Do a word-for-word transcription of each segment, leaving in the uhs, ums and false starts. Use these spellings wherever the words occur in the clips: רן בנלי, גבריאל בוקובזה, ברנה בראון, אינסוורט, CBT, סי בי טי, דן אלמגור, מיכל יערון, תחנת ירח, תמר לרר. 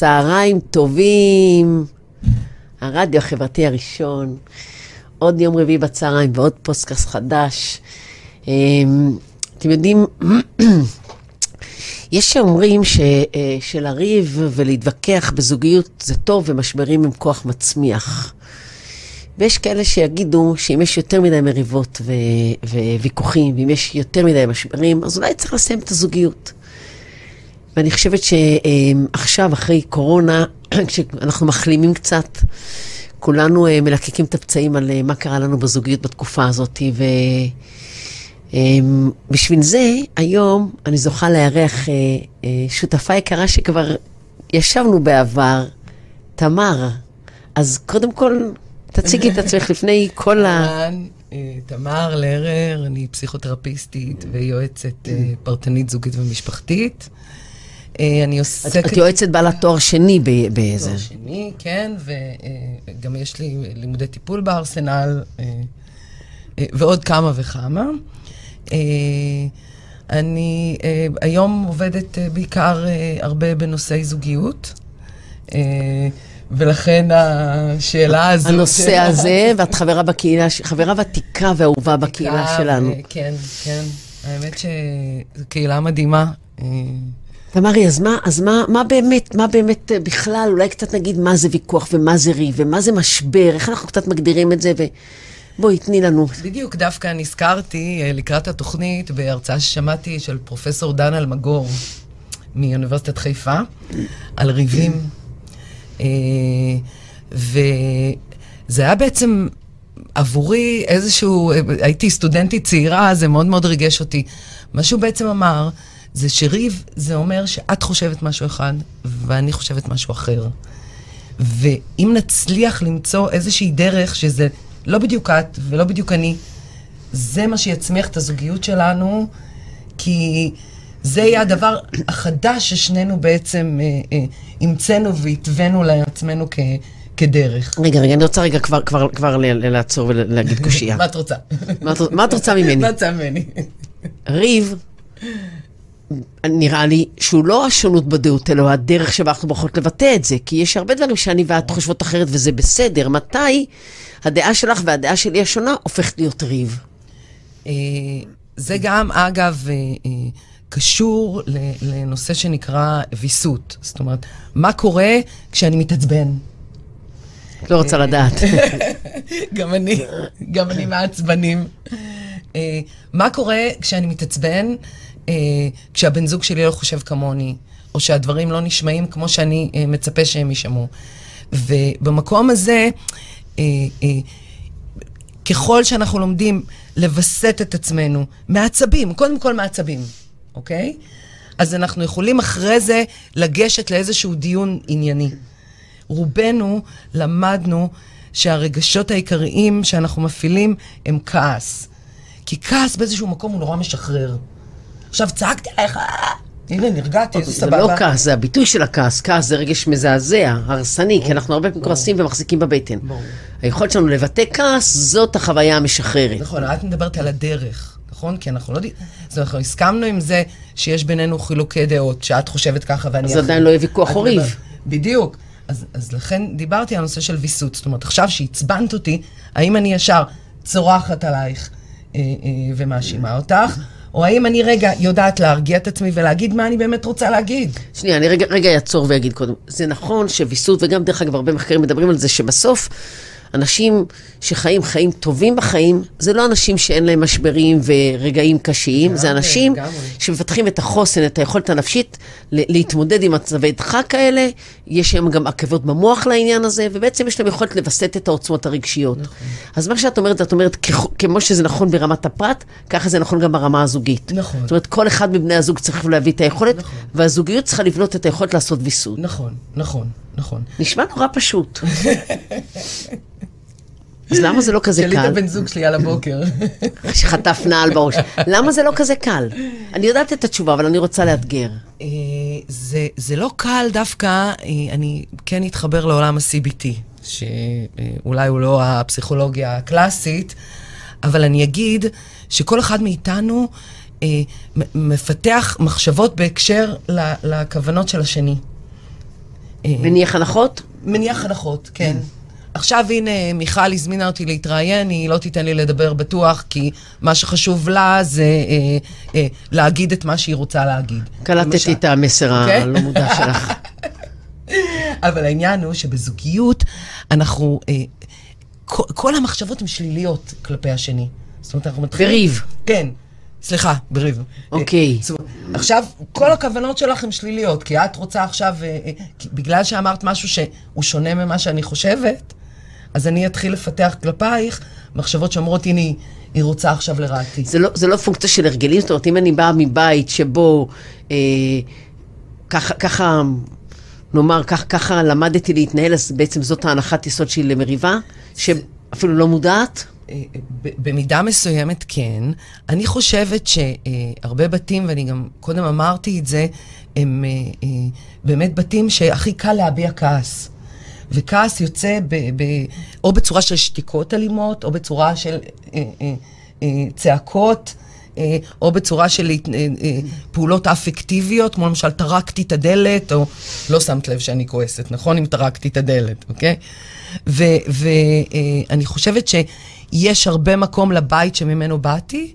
צהריים טובים, הרדיו החברתי הראשון, עוד יום רביעי בצהריים ועוד פודקאסט חדש. אתם יודעים, יש שאומרים שלריב ולהתווכח בזוגיות זה טוב ומשברים עם כוח מצמיח. ויש כאלה שיגידו שאם יש יותר מדי מריבות וויכוחים, ואם יש יותר מדי משברים, אז אולי צריך לסיים את הזוגיות. ואני חושבת שעכשיו, אחרי קורונה, כשאנחנו מחלימים קצת, כולנו מלקקים את הפצעים על מה קרה לנו בזוגיות בתקופה הזאת, ובשביל זה, היום אני זוכה לארח שותפה יקרה שכבר ישבנו בעבר, תמר. אז קודם כל, תציגי את עצמך לפני כל ה... תמר לרר, אני פסיכותרפיסטית ויועצת פרטנית זוגית ומשפחתית. אני עוסקת... את יועצת בעלת תואר שני באיזה. תואר שני, כן, וגם יש לי לימודי טיפול בארסנל, ועוד כמה וכמה. אני היום עובדת בעיקר הרבה בנושאי זוגיות, ולכן השאלה הזו... הנושא הזה, ואת חברה בקהילה, חברה ותיקה ואהובה בקהילה שלנו. כן, כן. האמת שזו קהילה מדהימה. תמרי, אז מה, אז מה, מה באמת, מה באמת בכלל, אולי קצת נגיד מה זה ויכוח ומה זה ריב ומה זה משבר, איך אנחנו קצת מגדירים את זה ובואי, תני לנו. בדיוק, דווקא נזכרתי לקראת התוכנית בהרצאה ששמעתי של פרופסור דן אלמגור מאוניברסיטת חיפה, על ריבים, וזה היה בעצם עבורי איזשהו, הייתי סטודנטית צעירה, זה מאוד מאוד ריגש אותי. מה שהוא בעצם אמר, זה שריב, זה אומר שאת חושבת משהו אחד, ואני חושבת משהו אחר. ואם נצליח למצוא איזושהי דרך שזה לא בדיוק את ולא בדיוק אני, זה מה שיצמיח את הזוגיות שלנו, כי זה יהיה הדבר החדש ששנינו בעצם אה, אה, המצאנו והתווינו לעצמנו כ, כדרך. רגע, רגע, אני רוצה רגע כבר, כבר, כבר לעצור ולהגיד קושייה. מה את רוצה? מה את רוצה ממני? מה את רוצה ממני? ריב... נראה לי שהוא לא השונות בדעות, אלא הדרך שבה אנחנו בוחרות לבטא את זה, כי יש הרבה דברים שאני ואת חושבות אחרת וזה בסדר. מתי הדעה שלך והדעה שלי השונה הופכת להיות ריב? זה גם, אגב, קשור לנושא שנקרא ויסות. זאת אומרת, מה קורה כשאני מתעצבן? לא רוצה לדעת. גם אני, גם אני מעצבנים. מה קורה כשאני מתעצבן? כשהבן זוג שלי לא חושב כמוני, או שהדברים לא נשמעים כמו שאני מצפה שהם ישמעו. ובמקום הזה, ככל שאנחנו לומדים לבסט את עצמנו, מעצבים, קודם כל מעצבים, אוקיי? אז אנחנו יכולים אחרי זה לגשת לאיזשהו דיון ענייני. רובנו למדנו שהרגשות העיקריים שאנחנו מפעילים הם כעס. כי כעס באיזשהו מקום הוא נורא משחרר. עכשיו צעקתי עליך, הנה נרגעתי, איזה סבבה. זה לא כעס, זה הביטוי של הכעס, כעס זה רגש מזעזע, הרסני, כי אנחנו הרבה פעמים כועסים ומחזיקים בבטן. היכולת שלנו לבטא כעס, זאת החוויה המשחררת. נכון, את מדברת על הדרך, נכון? כי אנחנו לא יודעים, אז אנחנו הסכמנו עם זה שיש בינינו חילוקי דעות, שאת חושבת ככה ואני... אז עדיין לא יהיה ויכוח או ריב. בדיוק. אז לכן דיברתי על נושא של ויסות, זאת אומרת, עכשיו שהצבנת אותי, האם אני ישר צורחת עלייך ומאשימה אותך, או האם אני רגע יודעת להרגיע את עצמי ולהגיד מה אני באמת רוצה להגיד? שנייה, אני רגע, רגע יעצור ויגיד קודם. זה נכון שוויסות, וגם דרך אגב הרבה מחקרים מדברים על זה, שבסוף אנשים שחיים חיים טובים בחיים, זה לא אנשים שאין להם משברים ורגעים קשיים, זה אנשים שמפתחים את החוסן, את היכולת הנפשית, להתמודד עם מצבי דחק כאלה, יש להם גם עקבות במוח לעניין הזה, ובעצם יש להם יכולת לבסט את העוצמות הרגשיות. אז מה שאת אומרת, את אומרת, כמו שזה נכון ברמת הפרט, ככה זה נכון גם ברמה הזוגית. זאת אומרת, כל אחד מבני הזוג צריך להביא את היכולת, והזוגיות צריכה לבנות את היכולת לעשות ויסות. נכון, נכון. נכון. נשמע נורא פשוט. אז למה זה לא כזה קל? שליט הבן זוג שלי על הבוקר. שחטף נעל בראש. למה זה לא כזה קל? אני יודעת את התשובה, אבל אני רוצה לאתגר. זה לא קל דווקא, אני כן אתחבר לעולם ה-סי בי טי, שאולי הוא לא הפסיכולוגיה הקלאסית, אבל אני אגיד שכל אחד מאיתנו מפתח מחשבות בהקשר לכוונות של השני. מניח הנחות? מניח הנחות, כן. עכשיו הנה מיכל הזמינה אותי להתראיין, היא לא תיתן לי לדבר בטוח, כי מה שחשוב לה זה אה, אה, להגיד את מה שהיא רוצה להגיד. קלטתי את המסר הלא מודע שלך. אבל העניין הוא שבזוגיות אנחנו, אה, כל, כל המחשבות הן שליליות כלפי השני. זאת אומרת, אנחנו מתחילים... בריב. כן. סליחה, בריב. אוקיי. Okay. עכשיו, כל הכוונות שלך הן שליליות, כי את רוצה עכשיו, בגלל שאמרת משהו שהוא שונה ממה שאני חושבת, אז אני אתחיל לפתח כלפייך מחשבות שאומרות, הנה, היא רוצה עכשיו לרעתי. זה לא, זה לא פונקציה של הרגלים, זאת אומרת, אם אני באה מבית שבו, אה, ככה, ככה, נאמר, ככה, ככה למדתי להתנהל, אז בעצם זאת ההנחת יסוד שהיא למריבה, שאפילו לא מודעת. במידה מסוימת כן, אני חושבת שהרבה בתים, ואני גם קודם אמרתי את זה, הם באמת בתים שהכי קל להביע כעס. וכעס יוצא ב- ב- או בצורה של שתיקות אלימות, או בצורה של צעקות, או בצורה של פעולות אפקטיביות, כמו למשל טרקתי את הדלת, או לא שמת לב שאני כועסת, נכון? אם טרקתי את הדלת, אוקיי? ואני חושבת ש... יש הרבה מקום לבית שממנו באתי,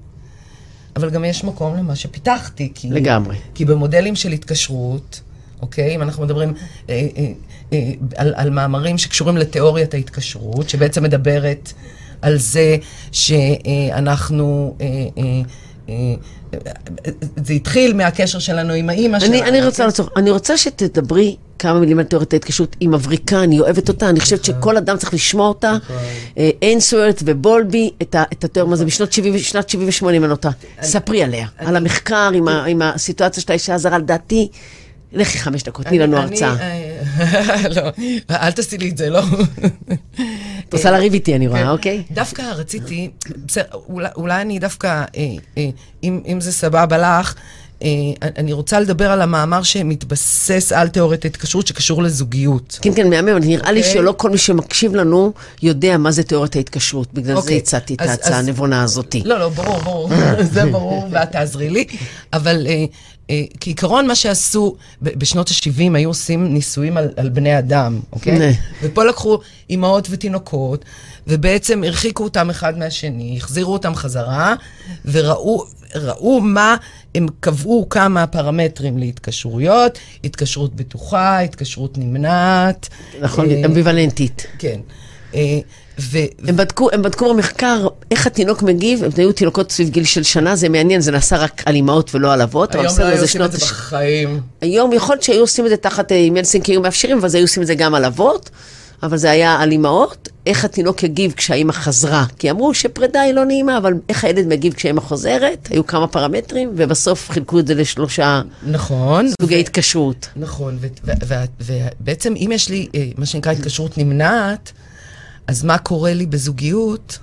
אבל גם יש מקום למה שפיתחתי. כי, לגמרי. כי במודלים של התקשרות, אוקיי, אם אנחנו מדברים אה, אה, אה, על, על מאמרים שקשורים לתיאוריית ההתקשרות, שבעצם מדברת על זה שאנחנו... אה, אה, אה, זה התחיל מהקשר שלנו עם האמא שלנו. אני רוצה לצורך, אני רוצה שתדברי כמה מילים על תיאוריית ההתקשרות. היא מבריקה, אני אוהבת אותה, אני חושבת שכל אדם צריך לשמוע אותה. אינסוורט ובולבי, את התיאוריה הזו בשנות שבעים ושמונה מנותה. ספרי עליה, על המחקר, עם הסיטואציה של האישה הזרה, לדעתי, לכי חמש דקות, תני לנו הרצאה. לא, אל תעשי לי את זה, לא. את עושה לריב איתי, אני רואה, אוקיי? דווקא רציתי, אולי אני דווקא, אם זה סבבה לך, אני רוצה לדבר על המאמר שמתבסס על תיאוריית ההתקשרות שקשור לזוגיות. כן, כן, מהמם. נראה לי שלא כל מי שמקשיב לנו יודע מה זה תיאוריית ההתקשרות. בגלל זה הצעתי את ההצעה הנבונה הזאת. לא, לא, ברור, ברור. זה ברור, ואת תעזרי לי. אבל כעיקרון מה שעשו בשנות ה-שבעים, היו עושים ניסויים על בני אדם, אוקיי? ופה לקחו אמהות ותינוקות, ובעצם הרחיקו אותם אחד מהשני, החזירו אותם חזרה, וראו... ראו מה, הם קבעו כמה פרמטרים להתקשרויות, התקשרות בטוחה, התקשרות נמנעת. נכון, אה, אמביוולנטית. כן. אה, ו, הם, ו... בדקו, הם בדקו במחקר איך התינוק מגיב, הם היו תינוקות סביב גיל של שנה, זה מעניין, זה נעשה רק על אימהות ולא על אבות. היום לא היו עושים את זה בחיים. היום יכול להיות שהיו עושים את זה תחת מנסים כי היו מאפשרים, ואז היו עושים את זה גם על אבות. אבל זה היה על אימהות, איך התינוק יגיב כשהאימא חזרה. כי אמרו שפרידה היא לא נעימה, אבל איך הילד מגיב כשהאימא חוזרת, היו כמה פרמטרים, ובסוף חילקו את זה לשלושה נכון, סוגי ו... התקשרות. נכון, ובעצם ו- ו- ו- אם יש לי, מה שנקרא, התקשרות נמנעת, אז מה קורה לי בזוגיות?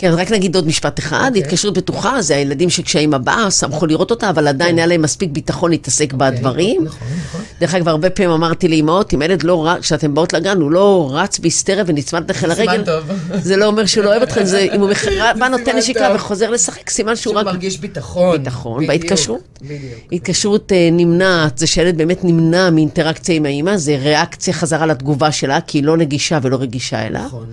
כן, רק נגיד עוד משפט אחד, okay. התקשרות בטוחה, זה הילדים שכשהאימא באה, שמחו לראות אותה, אבל עדיין okay. היה להם מספיק ביטחון להתעסק okay. בדברים. נכון, נכון. דרך אגב, הרבה פעמים אמרתי לאמאות, אם ילד לא רץ, כשאתם באות לגן, הוא לא רץ בהיסטריה ונצמד לכם לרגל. זה לא אומר שהוא לא אוהב אתכם, זה אם הוא בא נותן נשיקה וחוזר לשחק, סימן שהוא רק... מרגיש ביטחון. ביטחון, בהתקשרות. התקשרות נמנעת, זה שהילד באמת נמנע מאינטראקציה עם האמא, זה ריאקציה חזרה לתגובה שלה, כי היא לא נגישה ולא רגישה אליו. נכון,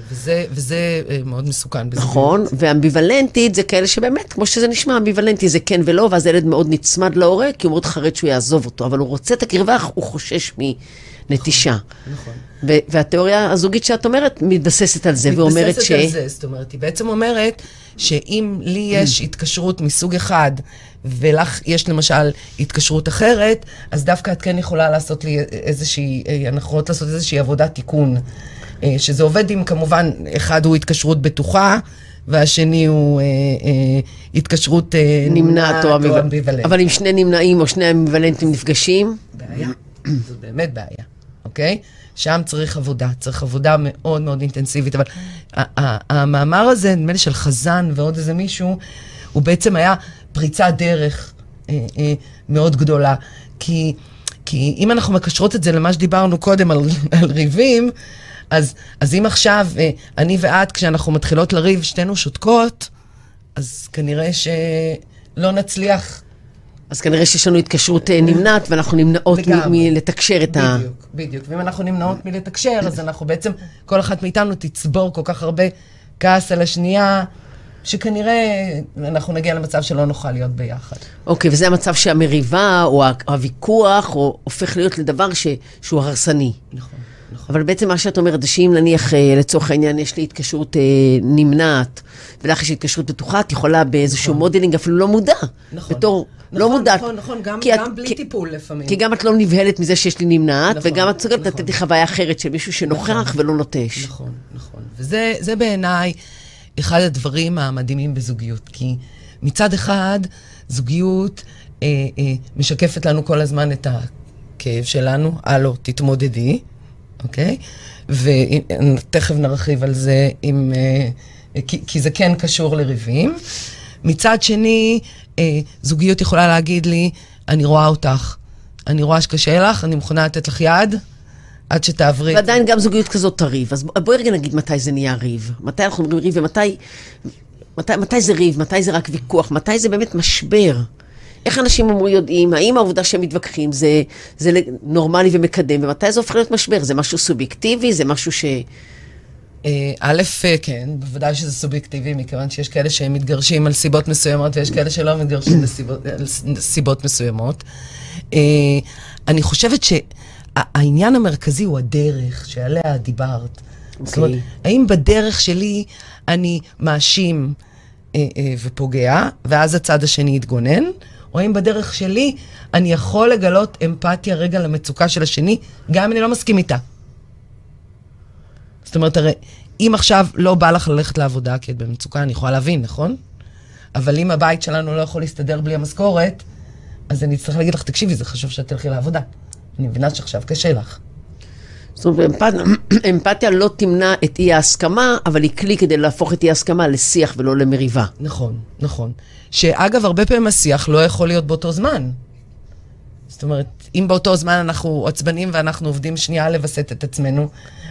וזה מאוד מסוכן. נכון, ואמביוולנטית זה כאלה שבאמת, כמו שזה נשמע, אמביוולנטי זה כן ולא, ואז הילד מאוד נצמד להורה, כי הוא מאוד חרד שהוא יעזוב אותו, אבל הוא רוצה את הקרבה, הוא חושש מנטישה. נכון. והתיאוריה הזוגית שאת אומרת, מתבססת על זה, ואומרת ש... מתבססת על זה, זאת אומרת, היא בעצם אומרת, שאם לי יש התקשרות מסוג אחד, ולך יש למשל התקשרות אחרת, אז דווקא את כן יכולה לעשות לי איזושהי, אנחנו יכולות לעשות איזושהי עבודת תיקון, שזה עובד עם כמובן, אחד הוא התקשרות בטוחה, והשני הוא אה, אה, התקשרות אה, נמנעת או אמביוולנטית. אבל אם שני נמנעים או שני אמביוולנטים נפגשים? בעיה. זו באמת בעיה, אוקיי? שם צריך עבודה, צריך עבודה מאוד מאוד אינטנסיבית, אבל המאמר הזה, נדמה לי של חזן ועוד איזה מישהו, הוא בעצם היה פריצת דרך אה, אה, מאוד גדולה, כי, כי אם אנחנו מקשרות את זה למה שדיברנו קודם על, על ריבים, אז, אז אם עכשיו, אני ואת, כשאנחנו מתחילות לריב, שתינו שותקות, אז כנראה שלא נצליח אז כנראה שיש לנו התקשרות נמנעת, ואנחנו נמנעות מלתקשר את ה... בדיוק, בדיוק. ואם אנחנו נמנעות מלתקשר, אז אנחנו בעצם, כל אחת מאיתנו תצבור כל כך הרבה כעס על השנייה, שכנראה אנחנו נגיע למצב שלא נוכל להיות ביחד. אוקיי, וזה המצב שהמריבה או הוויכוח הופך להיות לדבר שהוא הרסני. נכון. אבל בעצם מה שאת אומרת, שאם נניח לצורך העניין יש לי התקשרות נמנעת, ולך יש התקשרות בטוחה, את יכולה באיזשהו מודלינג אפילו לא מודע. נכון. בתור לא מודעת. נכון, נכון, גם בלי טיפול לפעמים. כי גם את לא נבהלת מזה שיש לי נמנעת, וגם את סוגרת לתת לי חוויה אחרת של מישהו שנוכח ולא נוטש. נכון, נכון. וזה בעיניי אחד הדברים המדהימים בזוגיות, כי מצד אחד זוגיות משקפת לנו כל הזמן את הכאב שלנו, הלו, תתמודדי. אוקיי? ותכף נרחיב על זה, עם, כי, כי זה כן קשור לריבים. מצד שני, זוגיות יכולה להגיד לי, אני רואה אותך, אני רואה שקשה לך, אני מוכנה לתת לך יד, עד שתעברי. ועדיין גם זוגיות כזאת תריב. אז בואי רגע נגיד מתי זה נהיה ריב. מתי אנחנו אומרים ריב, ומתי מתי, מתי זה ריב, מתי זה רק ויכוח, מתי זה באמת משבר. איך אנשים אמרו יודעים, האם העובדה שהם מתווכחים זה, זה נורמלי ומקדם, ומתי זה הופך להיות משבר? זה משהו סובייקטיבי? זה משהו ש... א', כן, בוודאי שזה סובייקטיבי, מכיוון שיש כאלה שהם מתגרשים על סיבות מסוימות, ויש כאלה שלא מתגרשים על סיבות מסוימות. אני חושבת שהעניין המרכזי הוא הדרך שעליה דיברת. זאת אומרת, האם בדרך שלי אני מאשים ופוגע, ואז הצד השני יתגונן, או אם בדרך שלי אני יכול לגלות אמפתיה רגע למצוקה של השני, גם אם אני לא מסכים איתה. זאת אומרת, הרי, אם עכשיו לא בא לך ללכת לעבודה כי את במצוקה, אני יכולה להבין, נכון? אבל אם הבית שלנו לא יכול להסתדר בלי המשכורת, אז אני צריך להגיד לך, תקשיבי, זה חשוב שאת תלכי לעבודה. אני מבינה שעכשיו קשה לך. זאת אומרת, אמפתיה לא תמנע את אי ההסכמה, אבל היא כלי כדי להפוך את אי ההסכמה לשיח ולא למריבה. נכון, נכון. שאגב, הרבה פעמים השיח לא יכול להיות באותו זמן. זאת אומרת, אם באותו זמן אנחנו עצבנים ואנחנו עובדים שנייה לבסט את עצמנו,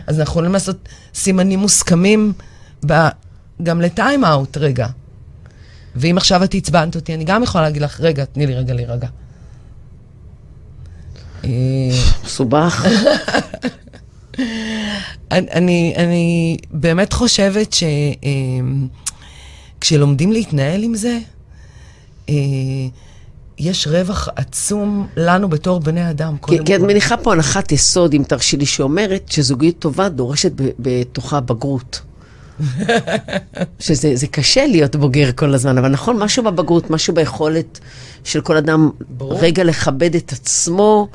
אז אנחנו יכולים לעשות סימנים מוסכמים גם לטיימאוט, רגע. ואם עכשיו את הצבנת אותי, אני גם יכולה להגיד לך, רגע, תני לי רגע להירגע. מסובך. אני, אני באמת חושבת ש, כשלומדים להתנהל עם זה, יש רווח עצום לנו בתור בני אדם. כי את מניחה פה הנחת יסוד, אם תרשי לי, שאומרת שזוגיות טובה דורשת בתוכה בגרות. שזה, זה קשה להיות בוגר כל הזמן, אבל נכון, משהו בבגרות, משהו ביכולת של כל אדם רגע לכבד את עצמו,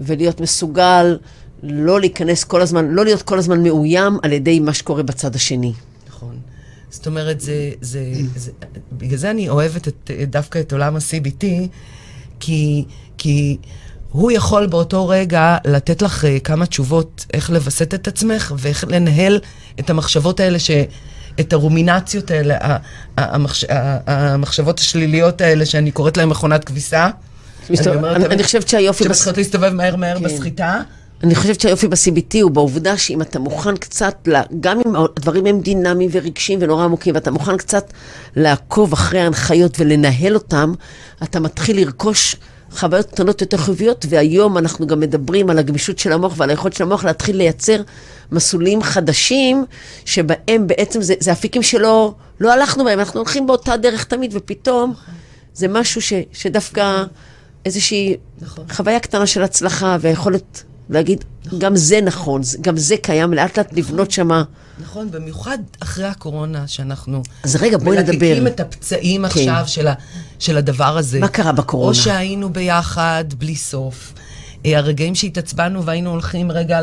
ולהיות מסוגל לא להיכנס כל הזמן, לא להיות כל הזמן מאוים על ידי מה שקורה בצד השני. נכון. זאת אומרת, זה, זה, זה, בגלל זה אני אוהבת את, דווקא את עולם ה-סי בי טי, כי, כי הוא יכול באותו רגע לתת לך כמה תשובות, איך לבסט את עצמך, ואיך לנהל את המחשבות האלה, ש, את הרומינציות האלה, המחש, המחשבות השליליות האלה, שאני קוראת להן מכונת כביסה. אני חושבת שהיופי... שמצליחות להסתובב מהר מהר בסחיטה. אני חושבת שהיופי ב-סי בי טי הוא בעובדה שאם אתה מוכן קצת, גם אם הדברים הם דינמיים ורגשיים ונורא עמוקים, ואתה מוכן קצת לעקוב אחרי ההנחיות ולנהל אותם, אתה מתחיל לרכוש חוויות קטנות יותר חיוביות, והיום אנחנו גם מדברים על הגמישות של המוח ועל היכולת של המוח להתחיל לייצר מסלולים חדשים, שבהם בעצם זה, זה אפיקים שלא לא הלכנו בהם, אנחנו הולכים באותה דרך תמיד, ופתאום זה משהו ש, שדווקא איזושהי נכון. חוויה קטנה של הצלחה והיכולת... להגיד, גם זה נכון, גם זה קיים, לאט לאט לבנות שמה. נכון, במיוחד אחרי הקורונה שאנחנו... אז רגע, בואי נדבר. מלקקים את הפצעים עכשיו של הדבר הזה. מה קרה בקורונה? או שהיינו ביחד בלי סוף. הרגעים שהתעצבנו והיינו הולכים רגע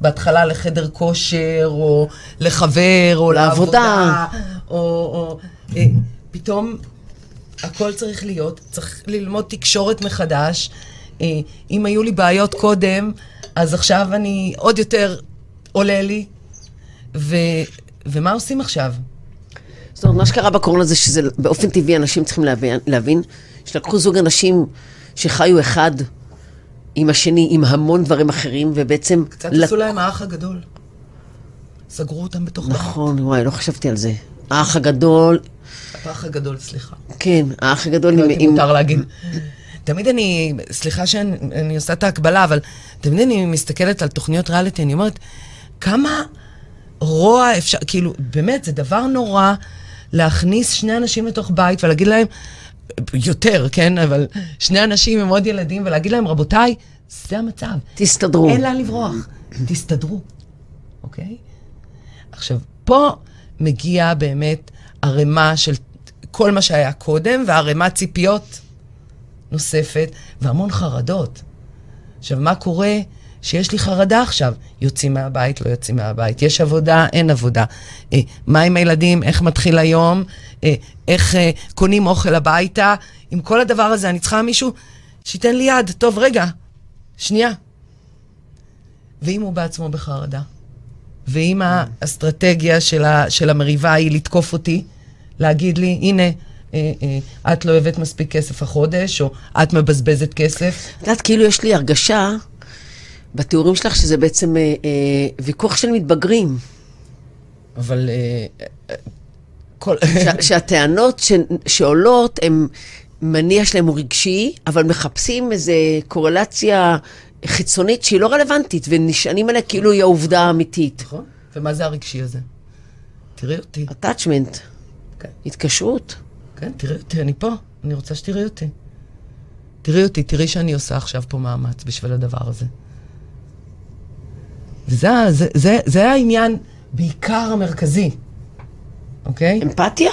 בהתחלה לחדר כושר, או לחבר, או לעבודה. או פתאום הכל צריך להיות, צריך ללמוד תקשורת מחדש. אם היו לי בעיות קודם, אז עכשיו אני עוד יותר עולה לי. ו, ומה עושים עכשיו? זאת אומרת, מה שקרה בקורונה זה שזה באופן טבעי אנשים צריכים להבין, להבין שלקחו זוג אנשים שחיו אחד עם השני, עם המון דברים אחרים, ובעצם... קצת לק... עשו להם האח הגדול. סגרו אותם בתוך... נכון, דעת. וואי, לא חשבתי על זה. האח הגדול... האח הגדול, סליחה. כן, האח הגדול... לא הייתי עם... מותר להגיד... תמיד אני, סליחה שאני עושה את ההקבלה, אבל תמיד אני מסתכלת על תוכניות ריאליטי, אני אומרת, כמה רוע אפשר, כאילו, באמת, זה דבר נורא להכניס שני אנשים לתוך בית ולהגיד להם, יותר, כן, אבל שני אנשים הם עוד ילדים, ולהגיד להם, רבותיי, זה המצב. תסתדרו. אין לה לברוח. תסתדרו, אוקיי? עכשיו, פה מגיע באמת הרמה של כל מה שהיה קודם, והרמה ציפיות נוספת, והמון חרדות. עכשיו, מה קורה שיש לי חרדה עכשיו? יוצאים מהבית, לא יוצאים מהבית. יש עבודה, אין עבודה. אה, מה עם הילדים? איך מתחיל היום? אה, איך אה, קונים אוכל הביתה? עם כל הדבר הזה, אני צריכה מישהו שיתן לי יד. טוב, רגע, שנייה. ואם הוא בעצמו בחרדה? ואם האסטרטגיה של, ה, של המריבה היא לתקוף אותי, להגיד לי, הנה, אה, אה, את לא אוהבת מספיק כסף החודש, או את מבזבזת כסף. את יודעת, כאילו יש לי הרגשה בתיאורים שלך שזה בעצם אה, אה, ויכוח של מתבגרים. אבל אה, כל... ש, שהטענות ש, שעולות, הם מניע שלהם הוא רגשי, אבל מחפשים איזו קורלציה חיצונית שהיא לא רלוונטית, ונשענים עליה כאילו היא העובדה האמיתית. נכון. ומה זה הרגשי הזה? תראי אותי. attachment. כן. התקשרות. כן, תראי אותי, אני פה. אני רוצה שתראי אותי. תראי אותי, תראי שאני עושה עכשיו פה מאמץ בשביל הדבר הזה. וזה זה, זה, זה העניין בעיקר המרכזי. אוקיי? אמפתיה?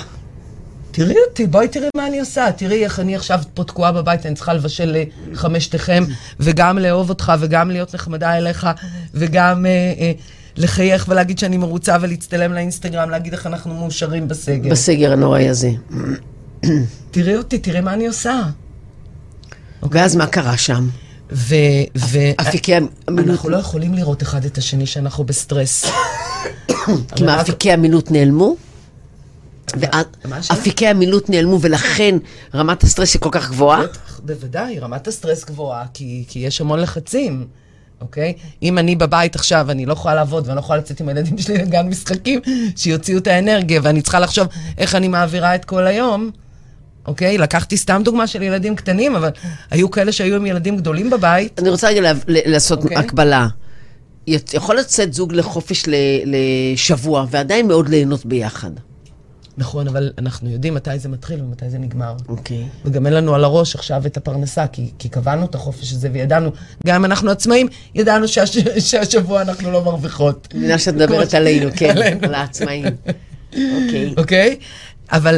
תראי אותי, בואי תראי מה אני עושה, תראי איך אני עכשיו פה תקועה בבית, אני צריכה לבשל לחמשתכם, וגם לאהוב אותך, וגם להיות נחמדה אליך, וגם אה, אה, לחייך ולהגיד שאני מרוצה, ולהצטלם לאינסטגרם, להגיד איך אנחנו מאושרים בסגר. בסגר הנוראי הזה. תראי אותי, תראי מה אני עושה. ואז מה קרה שם? ו... ו... אפיקי... אנחנו לא יכולים לראות אחד את השני שאנחנו בסטרס. כי מה, אפיקי המינות נעלמו? אפיקי המילות נעלמו, ולכן רמת הסטרס היא כל כך גבוהה? בוודאי, רמת הסטרס גבוהה, כי יש המון לחצים, אוקיי? אם אני בבית עכשיו, אני לא יכולה לעבוד, ואני לא יכולה לצאת עם הילדים שלי לגן משחקים, שיוציאו את האנרגיה, ואני צריכה לחשוב איך אני מעבירה את כל היום, אוקיי? לקחתי סתם דוגמה של ילדים קטנים, אבל היו כאלה שהיו עם ילדים גדולים בבית. אני רוצה רגע לעשות הקבלה. יכול לצאת זוג לחופש לשבוע, ועדיין מאוד ליהנות ביחד. נכון, אבל אנחנו יודעים מתי זה מתחיל ומתי זה נגמר. אוקיי. Okay. וגם אין לנו על הראש עכשיו את הפרנסה, כי, כי קבענו את החופש הזה וידענו, גם אנחנו עצמאים, ידענו שהש, שהשבוע אנחנו לא מרוויחות. אני מבינה שאת מדברת עלינו, כן, על העצמאים. אוקיי. Okay. אוקיי? Okay? אבל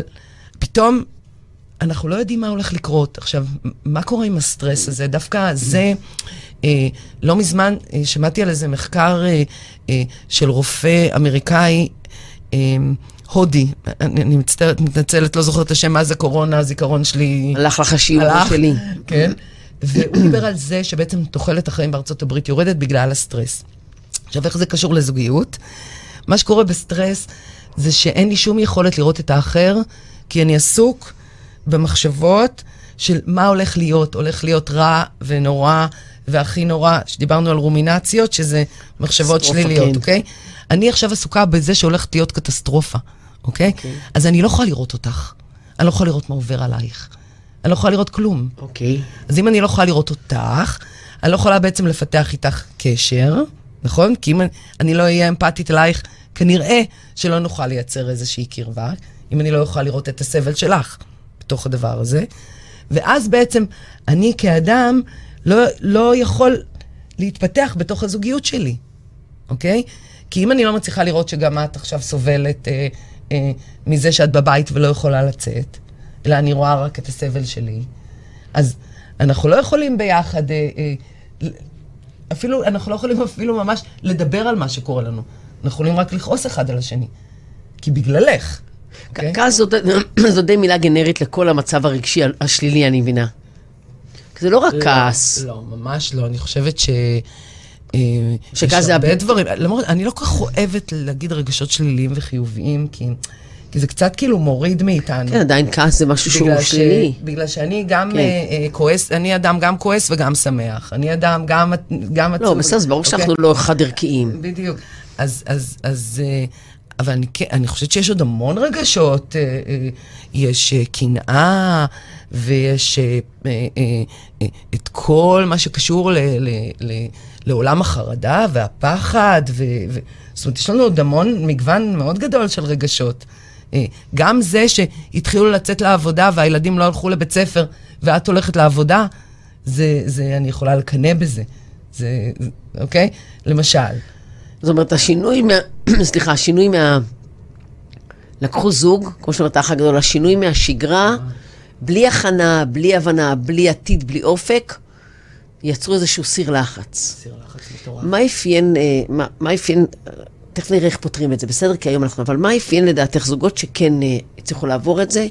פתאום אנחנו לא יודעים מה הולך לקרות. עכשיו, מה קורה עם הסטרס הזה? דווקא זה, אה, לא מזמן, אה, שמעתי על איזה מחקר אה, אה, של רופא אמריקאי, אה, הודי, אני מצטערת, מתנצלת, לא זוכרת לשם מה זה קורונה, הזיכרון שלי... הלך לך השיעור שלי. כן, והוא דיבר על זה שבעצם תוחלת החיים בארצות הברית יורדת בגלל הסטרס. עכשיו, איך זה קשור לזוגיות? מה שקורה בסטרס זה שאין לי שום יכולת לראות את האחר, כי אני עסוק במחשבות של מה הולך להיות, הולך להיות רע ונורא והכי נורא, שדיברנו על רומינציות, שזה מחשבות שליליות, אוקיי? אני עכשיו עסוקה בזה שהולכת להיות קטסטרופה. אוקיי? Okay? Okay. אז אני לא יכולה לראות אותך. אני לא יכולה לראות מה עובר עלייך. אני לא יכולה לראות כלום. אוקיי. Okay. אז אם אני לא יכולה לראות אותך, אני לא יכולה בעצם לפתח איתך קשר, נכון? כי אם אני, אני לא אהיה אמפתית אלייך, כנראה שלא נוכל לייצר איזושהי קרבה, אם אני לא יכולה לראות את הסבל שלך בתוך הדבר הזה. ואז בעצם אני כאדם לא, לא יכול להתפתח בתוך הזוגיות שלי. אוקיי? Okay? כי אם אני לא מצליחה לראות שגם את עכשיו סובלת אה, אה, מזה שאת בבית ולא יכולה לצאת, אלא אני רואה רק את הסבל שלי, אז אנחנו לא יכולים ביחד, אה, אה, אפילו, אנחנו לא יכולים אפילו ממש לדבר על מה שקורה לנו. אנחנו יכולים רק לכעוס אחד על השני, כי בגללך. כעס זאת, זאת די מילה גנרית לכל המצב הרגשי השלילי, אני מבינה. זה לא רק כעס. לא, ממש לא. אני חושבת ש... שכאז זה הרבה דברים, למרות, אני לא כל כך אוהבת להגיד רגשות שליליים וחיוביים, כי, כי זה קצת כאילו מוריד מאיתנו. כן, עדיין כעס זה משהו שהוא שלילי. בגלל שאני גם כן. uh, כועס, אני אדם גם כועס וגם שמח. אני אדם גם... גם לא, בסדר, ברור שאנחנו לא אחד ערכיים. בדיוק. אז, אז, אז, uh, אבל אני, אני חושבת שיש עוד המון רגשות, יש קנאה, ויש את כל מה שקשור ל, ל, ל, לעולם החרדה והפחד, ו, ו, זאת אומרת, יש לנו עוד המון מגוון מאוד גדול של רגשות. גם זה שהתחילו לצאת לעבודה והילדים לא הלכו לבית ספר, ואת הולכת לעבודה, זה, זה, אני יכולה לקנא בזה. זה, אוקיי? למשל. זאת אומרת, השינוי מה... סליחה, השינוי מה... לקחו זוג, כמו שאומרת האח הגדול, השינוי מהשגרה, בלי הכנה, בלי הבנה, בלי עתיד, בלי אופק, יצרו איזשהו סיר לחץ. סיר לחץ מטורף. מה אפיין, מה, מה אפיין, תכף נראה איך פותרים את זה, בסדר? כי היום אנחנו, אבל מה אפיין לדעתך זוגות שכן הצליחו לעבור את זה,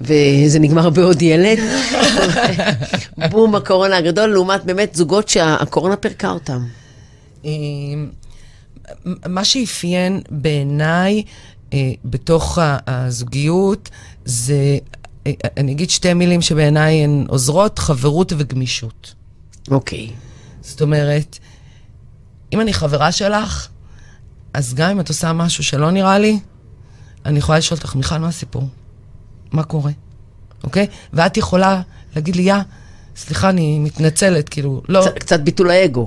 וזה נגמר בעוד ילד, בום, הקורונה הגדול, לעומת באמת זוגות שהקורונה פרקה אותם. מה שאפיין בעיניי בתוך הזוגיות זה, אני אגיד שתי מילים שבעיניי הן עוזרות, חברות וגמישות. אוקיי. זאת אומרת, אם אני חברה שלך, אז גם אם את עושה משהו שלא נראה לי, אני יכולה לשאול אותך, מיכל, מה הסיפור? מה קורה? אוקיי? ואת יכולה להגיד לי, יא, סליחה, אני מתנצלת, כאילו, לא... קצת ביטול האגו.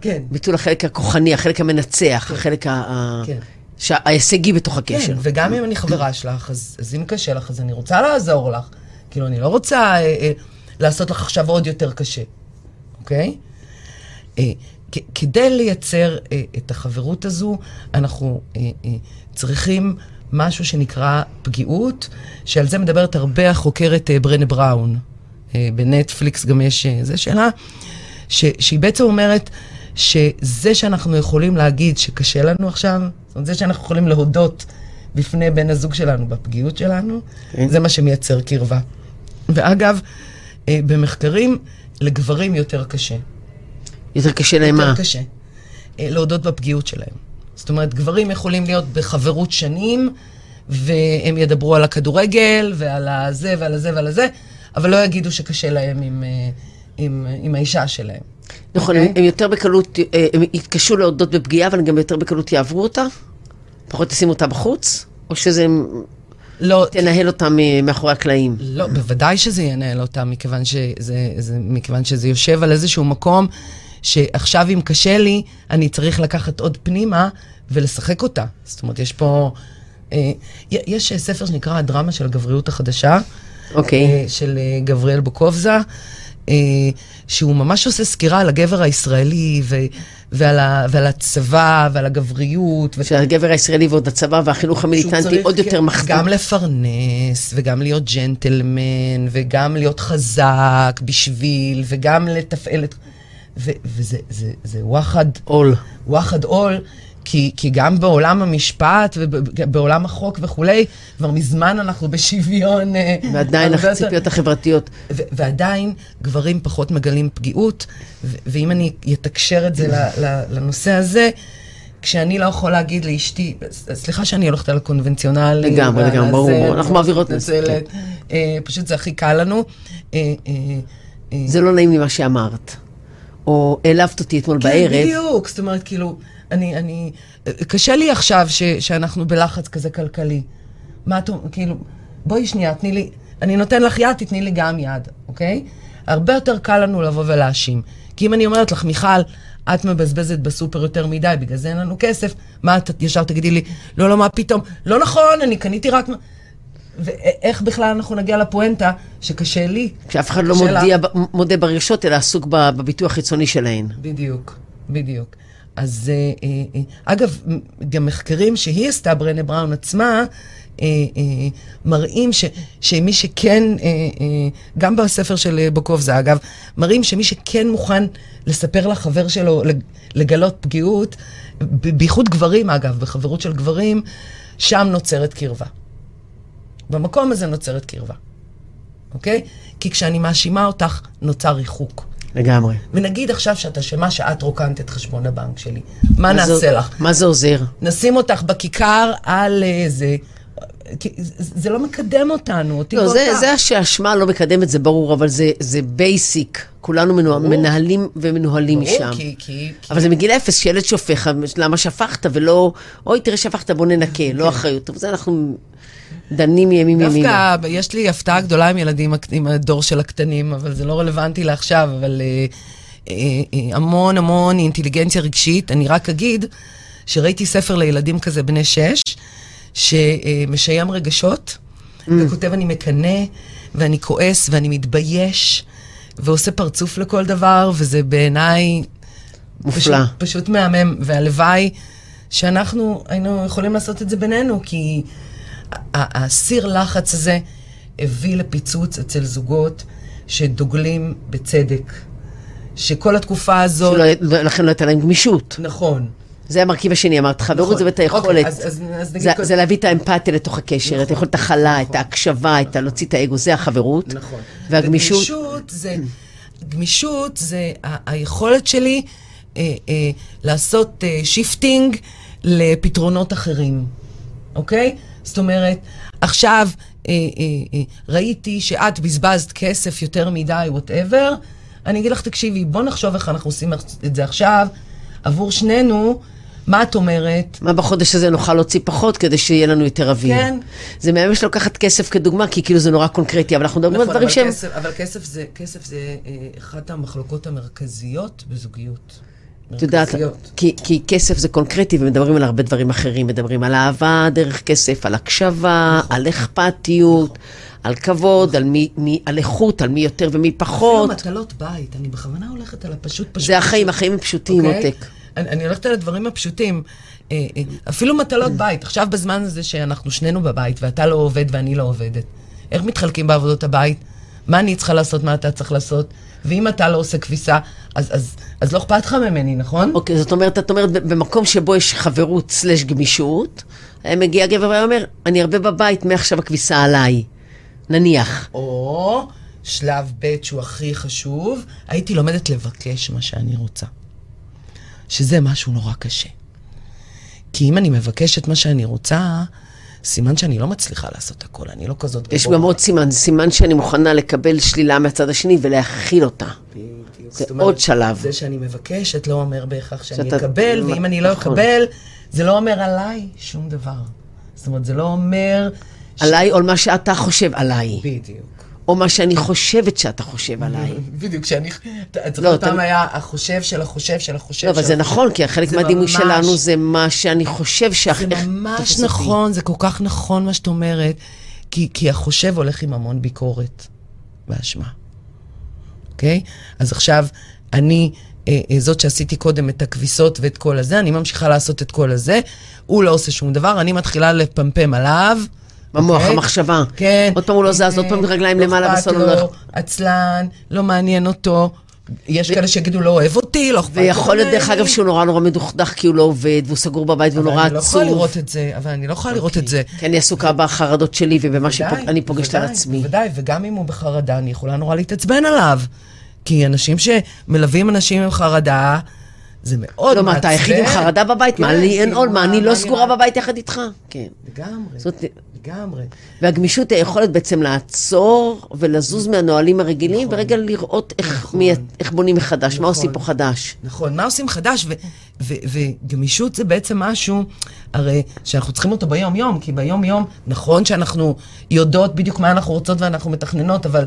כן. ביטול החלק הכוחני, החלק המנצח, כן. החלק ה... כן. שההישגי בתוך הקשר. כן, וגם אם אני חברה שלך, אז, אז אם קשה לך, אז אני רוצה לעזור לך. כאילו, אני לא רוצה אה, אה, לעשות לך עכשיו עוד יותר קשה. אוקיי? אה, כ- כדי לייצר אה, את החברות הזו, אנחנו אה, אה, צריכים משהו שנקרא פגיעות, שעל זה מדברת הרבה החוקרת אה, ברנה בראון. אה, בנטפליקס גם יש אה, זה שאלה, ש- שהיא בעצם אומרת, שזה שאנחנו יכולים להגיד שקשה לנו עכשיו, זאת אומרת, זה שאנחנו יכולים להודות בפני בן הזוג שלנו, בפגיעות שלנו, okay. זה מה שמייצר קרבה. ואגב, במחקרים, לגברים יותר קשה. יותר קשה להם מה? יותר קשה. להודות בפגיעות שלהם. זאת אומרת, גברים יכולים להיות בחברות שנים, והם ידברו על הכדורגל, ועל הזה ועל הזה ועל הזה, אבל לא יגידו שקשה להם עם, עם, עם האישה שלהם. נכון, okay. הם יותר בקלות, הם יתקשו להודות בפגיעה, אבל גם יותר בקלות יעברו אותה? פחות תשימו אותה בחוץ? או שזה לא, תנהל אותה מאחורי הקלעים? לא, בוודאי שזה ינהל אותה, מכיוון שזה, זה, מכיוון שזה יושב על איזשהו מקום, שעכשיו אם קשה לי, אני צריך לקחת עוד פנימה ולשחק אותה. זאת אומרת, יש פה... אה, יש ספר שנקרא הדרמה של הגבריות החדשה, okay. אה, של גבריאל בוקובזה, שהוא ממש עושה סקירה על הגבר הישראלי ועל הצבא ועל הגבריות. שהגבר הישראלי ועוד הצבא והחינוך המיליטנטי עוד יותר מחזיק. גם לפרנס וגם להיות ג'נטלמן וגם להיות חזק בשביל וגם לתפעל את... וזה וואחד עול. וואחד עול, כי גם בעולם המשפט ובעולם החוק וכולי, כבר מזמן אנחנו בשוויון. ועדיין הציפיות החברתיות. ועדיין גברים פחות מגלים פגיעות, ואם אני אתקשר את זה לנושא הזה, כשאני לא יכול להגיד לאשתי, סליחה שאני הולכת על הקונבנציונלי. לגמרי, לגמרי, ברור, אנחנו מעבירות לזה. פשוט זה הכי קל לנו. זה לא נעים לי מה שאמרת. או העלבת אותי אתמול בערב. כן, בדיוק, זאת אומרת, כאילו... אני, אני, קשה לי עכשיו ש, שאנחנו בלחץ כזה כלכלי. מה אתה, כאילו, בואי שנייה, תני לי, אני נותן לך יד, תתני לי גם יד, אוקיי? הרבה יותר קל לנו לבוא ולהאשים. כי אם אני אומרת לך, מיכל, את מבזבזת בסופר יותר מדי, בגלל זה אין לנו כסף, מה את ישר תגידי לי, לא, לא, מה פתאום, לא נכון, אני קניתי רק... ואיך בכלל אנחנו נגיע לפואנטה שקשה לי? כשאף אחד לא מודיע, מודה ברגשות, אלא עסוק בביטוי החיצוני שלהן. בדיוק, בדיוק. אז אגב, גם מחקרים שהיא עשתה, ברנה בראון עצמה, מראים שמי שכן, גם בספר של בוקובזה אגב, מראים שמי שכן מוכן לספר לחבר שלו, לגלות פגיעות, בייחוד גברים אגב, בחברות של גברים, שם נוצרת קרבה. במקום הזה נוצרת קרבה, אוקיי? כי כשאני מאשימה אותך, נוצר ריחוק. לגמרי. ונגיד עכשיו שאתה שמה שאת רוקנת את חשבון הבנק שלי. מה נעשה לך? מה זה עוזר? נשים אותך בכיכר על איזה... זה לא מקדם אותנו. לא, זה שהשמה לא מקדמת, זה ברור, אבל זה בייסיק. כולנו מנהלים ומנוהלים משם. אבל זה מגיל אפס, שילד שופך, למה שפכת ולא, אוי, תראה שפכת, בוא ננקה, לא אחריות. אבל זה אנחנו דנים ימים ימים. דווקא יש לי הפתעה גדולה עם ילדים, עם הדור של הקטנים, אבל זה לא רלוונטי לעכשיו, אבל המון המון אינטליגנציה רגשית. אני רק אגיד שראיתי ספר לילדים כזה בני שש, שמשיים רגשות, mm. וכותב אני מקנה, ואני כועס, ואני מתבייש, ועושה פרצוף לכל דבר, וזה בעיניי פשוט, פשוט מהמם, והלוואי שאנחנו היינו יכולים לעשות את זה בינינו, כי הסיר לחץ הזה הביא לפיצוץ אצל זוגות שדוגלים בצדק, שכל התקופה הזאת... לכן לא הייתה להם גמישות. נכון. זה המרכיב השני, אמרת, חברות נכון, זה ואת היכולת, אוקיי, אז, אז זה, כל... זה להביא את האמפתיה לתוך הקשר, נכון, את היכולת את החלה, נכון, את ההקשבה, נכון, את הלוציא את האגו, זה החברות. נכון. והגמישות... וגמישות זה, גמישות זה ה- היכולת שלי אה, אה, לעשות אה, שיפטינג לפתרונות אחרים, אוקיי? זאת אומרת, עכשיו אה, אה, אה, ראיתי שאת בזבזת כסף יותר מדי, whatever, אני אגיד לך, תקשיבי, בוא נחשוב איך אנחנו עושים את זה עכשיו, עבור שנינו, מה את אומרת? מה בחודש הזה נוכל להוציא פחות כדי שיהיה לנו יותר אוויר? כן. זה ממש לוקחת כסף כדוגמה, כי כאילו זה נורא קונקרטי, אבל אנחנו מדברים על דברים שהם... נכון, אבל כסף זה, כסף זה אחת המחלוקות המרכזיות בזוגיות. את יודעת, כי, כי כסף זה קונקרטי, ומדברים על הרבה דברים אחרים, מדברים על אהבה דרך כסף, על הקשבה, נכון. על אכפתיות, נכון. על כבוד, נכון. על, מי, מי, על איכות, על מי יותר ומי פחות. אפילו מטלות בית, אני בכוונה הולכת על הפשוט פשוט. זה החיים, פשוט. החיים הם פשוטים, אוקיי? עותק. אני, אני הולכת על הדברים הפשוטים, אפילו מטלות בית. עכשיו בזמן הזה שאנחנו שנינו בבית, ואתה לא עובד ואני לא עובדת. איך מתחלקים בעבודות הבית? מה אני צריכה לעשות, מה אתה צריך לעשות? ואם אתה לא עושה כביסה, אז, אז, אז לא אכפת לך ממני, נכון? אוקיי, זאת אומרת, את אומרת, במקום שבו יש חברות סלש גמישות, מגיע גבר ואומר, אני הרבה בבית, מעכשיו הכביסה עליי, נניח. או שלב ב' שהוא הכי חשוב, הייתי לומדת לבקש מה שאני רוצה. שזה משהו נורא קשה. כי אם אני מבקשת מה שאני רוצה, סימן שאני לא מצליחה לעשות הכל, אני לא כזאת גבוה. יש גם עוד סימן, סימן שאני מוכנה לקבל שלילה מהצד השני ולהכיל אותה. זה עוד שלב. זה שאני מבקשת לא אומר בהכרח שאני אקבל, ואם אני לא אקבל, זה לא אומר עליי שום דבר. זאת אומרת, זה לא אומר... עליי או מה שאתה חושב עליי. בדיוק. או מה שאני חושבת שאתה חושב עליי. בדיוק, שאני... אותם היה החושב של החושב של החושב. לא, אבל זה נכון, כי החלק מהדימוי שלנו זה מה שאני חושב שאחר... זה ממש נכון, זה כל כך נכון מה שאת אומרת, כי החושב הולך עם המון ביקורת באשמה. אוקיי? אז עכשיו, אני, זאת שעשיתי קודם את הכביסות ואת כל הזה, אני ממשיכה לעשות את כל הזה, הוא לא עושה שום דבר, אני מתחילה לפמפם עליו, במוח, המחשבה. כן. עוד פעם הוא לא זז, עוד פעם רגליים למעלה בסלולר. לא אכפת לו, עצלן, לא מעניין אותו. יש כאלה שיגידו, לא אוהב אותי, לא אכפת לו. ויכול להיות דרך אגב שהוא נורא נורא מדוכדך, כי הוא לא עובד, והוא סגור בבית והוא נורא עצוב. אבל אני לא יכולה לראות את זה, אבל אני לא יכולה לראות את זה. כי אני עסוקה בחרדות שלי ובמה שאני פוגשת על עצמי. בוודאי, וגם אם הוא בחרדה, אני יכולה נורא להתעצבן עליו. כי אנשים שמלווים אנשים עם חרדה, זה מאוד מעצבן. לא, מה, אתה היחיד עם חרדה בבית? מה, לי אין עול, מה, אני לא סגורה בבית יחד איתך? כן. לגמרי, לגמרי. והגמישות היא יכולת בעצם לעצור ולזוז מהנועלים הרגילים, ורגע לראות איך בונים מחדש, מה עושים פה חדש. נכון, מה עושים חדש, וגמישות זה בעצם משהו, הרי שאנחנו צריכים אותו ביום-יום, כי ביום-יום, נכון שאנחנו יודעות בדיוק מה אנחנו רוצות ואנחנו מתכננות, אבל...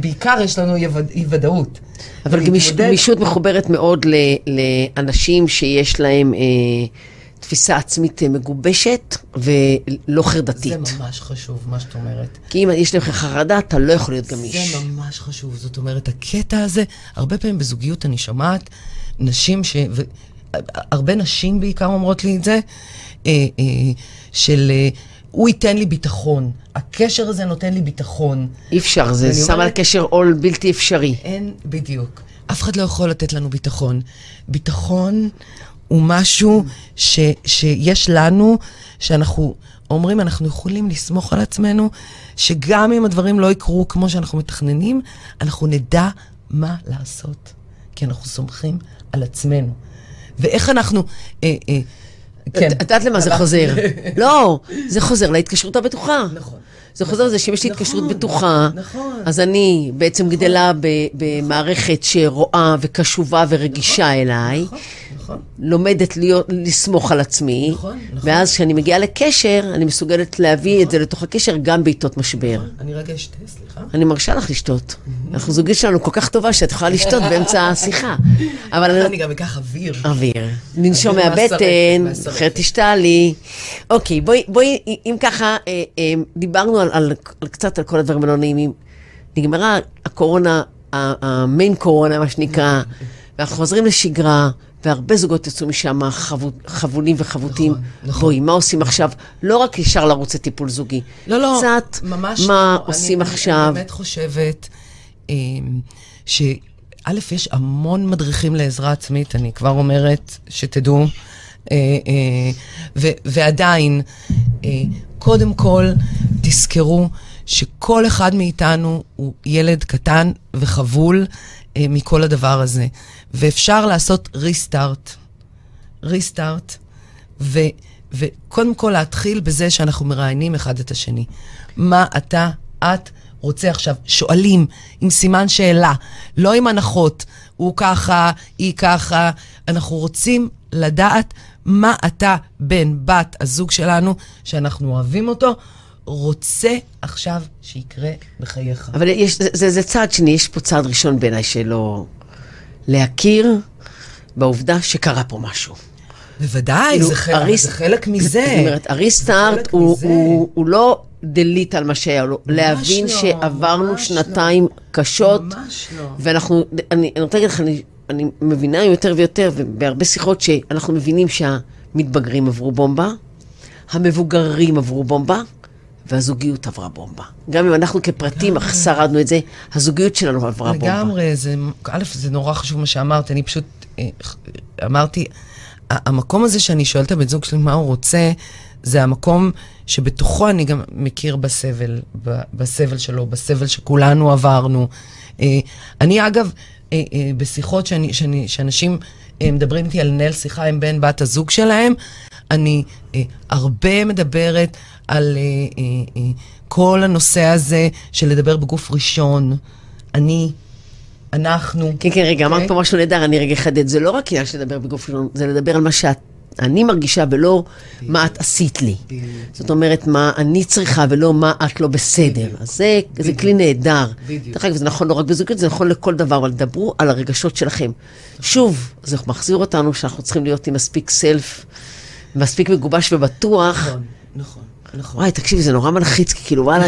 בעיקר יש לנו אי ודאות. אבל גמישות מחוברת מאוד לאנשים שיש להם תפיסה עצמית מגובשת ולא חרדתית. זה ממש חשוב, מה שאת אומרת. כי אם יש לך חרדה, אתה לא יכול להיות גמיש. זה ממש חשוב. זאת אומרת, הקטע הזה, הרבה פעמים בזוגיות אני שומעת, נשים ש... הרבה נשים בעיקר אומרות לי את זה, של... הוא ייתן לי ביטחון. הקשר הזה נותן לי ביטחון. אי אפשר, זה שם אומרת, על קשר עול בלתי אפשרי. אין, בדיוק. אף אחד לא יכול לתת לנו ביטחון. ביטחון הוא משהו ש, שיש לנו, שאנחנו אומרים, אנחנו יכולים לסמוך על עצמנו, שגם אם הדברים לא יקרו כמו שאנחנו מתכננים, אנחנו נדע מה לעשות. כי אנחנו סומכים על עצמנו. ואיך אנחנו... אה, אה, את יודעת למה זה חוזר? לא, זה חוזר להתקשרות הבטוחה. נכון. זה חוזר לזה שאם יש לי התקשרות בטוחה, אז אני בעצם גדלה במערכת שרואה וקשובה ורגישה אליי, לומדת לסמוך על עצמי, ואז כשאני מגיעה לקשר, אני מסוגלת להביא את זה לתוך הקשר גם בעיתות משבר. אני רגע אשתה, סליחה. אני מרשה לך לשתות. אנחנו זוגית שלנו כל כך טובה שאת יכולה לשתות באמצע השיחה. אני גם אקח אוויר. אוויר. ננשום מהבטן, אחרת תשתה לי. אוקיי, בואי, אם ככה, דיברנו קצת על כל הדברים הלא נעימים. נגמרה הקורונה, המיין קורונה, מה שנקרא, ואנחנו חוזרים לשגרה, והרבה זוגות יצאו משם חבולים וחבוטים. בואי, מה עושים עכשיו? לא רק ישר לרוץ לטיפול זוגי. לא, לא. קצת, מה עושים עכשיו? אני באמת חושבת שא' יש המון מדריכים לעזרה עצמית, אני כבר אומרת שתדעו, ועדיין, קודם כל, תזכרו שכל אחד מאיתנו הוא ילד קטן וחבול מכל הדבר הזה. ואפשר לעשות ריסטארט, ריסטארט, וקודם כל להתחיל בזה שאנחנו מראיינים אחד את השני. מה אתה, את רוצה עכשיו? שואלים, עם סימן שאלה, לא עם הנחות, הוא ככה, היא ככה. אנחנו רוצים לדעת מה אתה, בן, בת, הזוג שלנו, שאנחנו אוהבים אותו, רוצה עכשיו שיקרה בחייך. אבל יש, זה, זה, זה צעד שני, יש פה צעד ראשון בעיניי שלא... להכיר בעובדה שקרה פה משהו. בוודאי, זה חלק מזה. זאת אומרת, הריסטארט הוא לא דלית על מה שהיה, להבין שעברנו שנתיים קשות, ואנחנו, אני רוצה להגיד לך, אני מבינה יותר ויותר, ובהרבה שיחות שאנחנו מבינים שהמתבגרים עברו בומבה, המבוגרים עברו בומבה, והזוגיות עברה בומבה. גם אם אנחנו כפרטים שרדנו את זה, הזוגיות שלנו עברה בומבה. לגמרי, א', זה נורא חשוב מה שאמרת, אני פשוט אמרתי, המקום הזה שאני שואלת את זוג שלי מה הוא רוצה, זה המקום שבתוכו אני גם מכיר בסבל, בסבל שלו, בסבל שכולנו עברנו. אני אגב, בשיחות שאנשים מדברים איתי על נהל שיחה עם בן בת הזוג שלהם, אני הרבה מדברת על כל הנושא הזה של לדבר בגוף ראשון. אני, אנחנו... כן, כן, רגע, אמרת פה משהו נהדר, אני רגע חדד. זה לא רק עניין של לדבר בגוף ראשון, זה לדבר על מה שאני מרגישה ולא מה את עשית לי. זאת אומרת, מה אני צריכה ולא מה את לא בסדר. אז זה כלי נהדר. זה נכון לא רק בזוגיות, זה נכון לכל דבר, אבל דברו על הרגשות שלכם. שוב, זה מחזיר אותנו שאנחנו צריכים להיות עם מספיק סלף, מספיק מגובש ובטוח. נכון, נכון. וואי, תקשיב, זה נורא מלחיץ, כי כאילו, וואלה,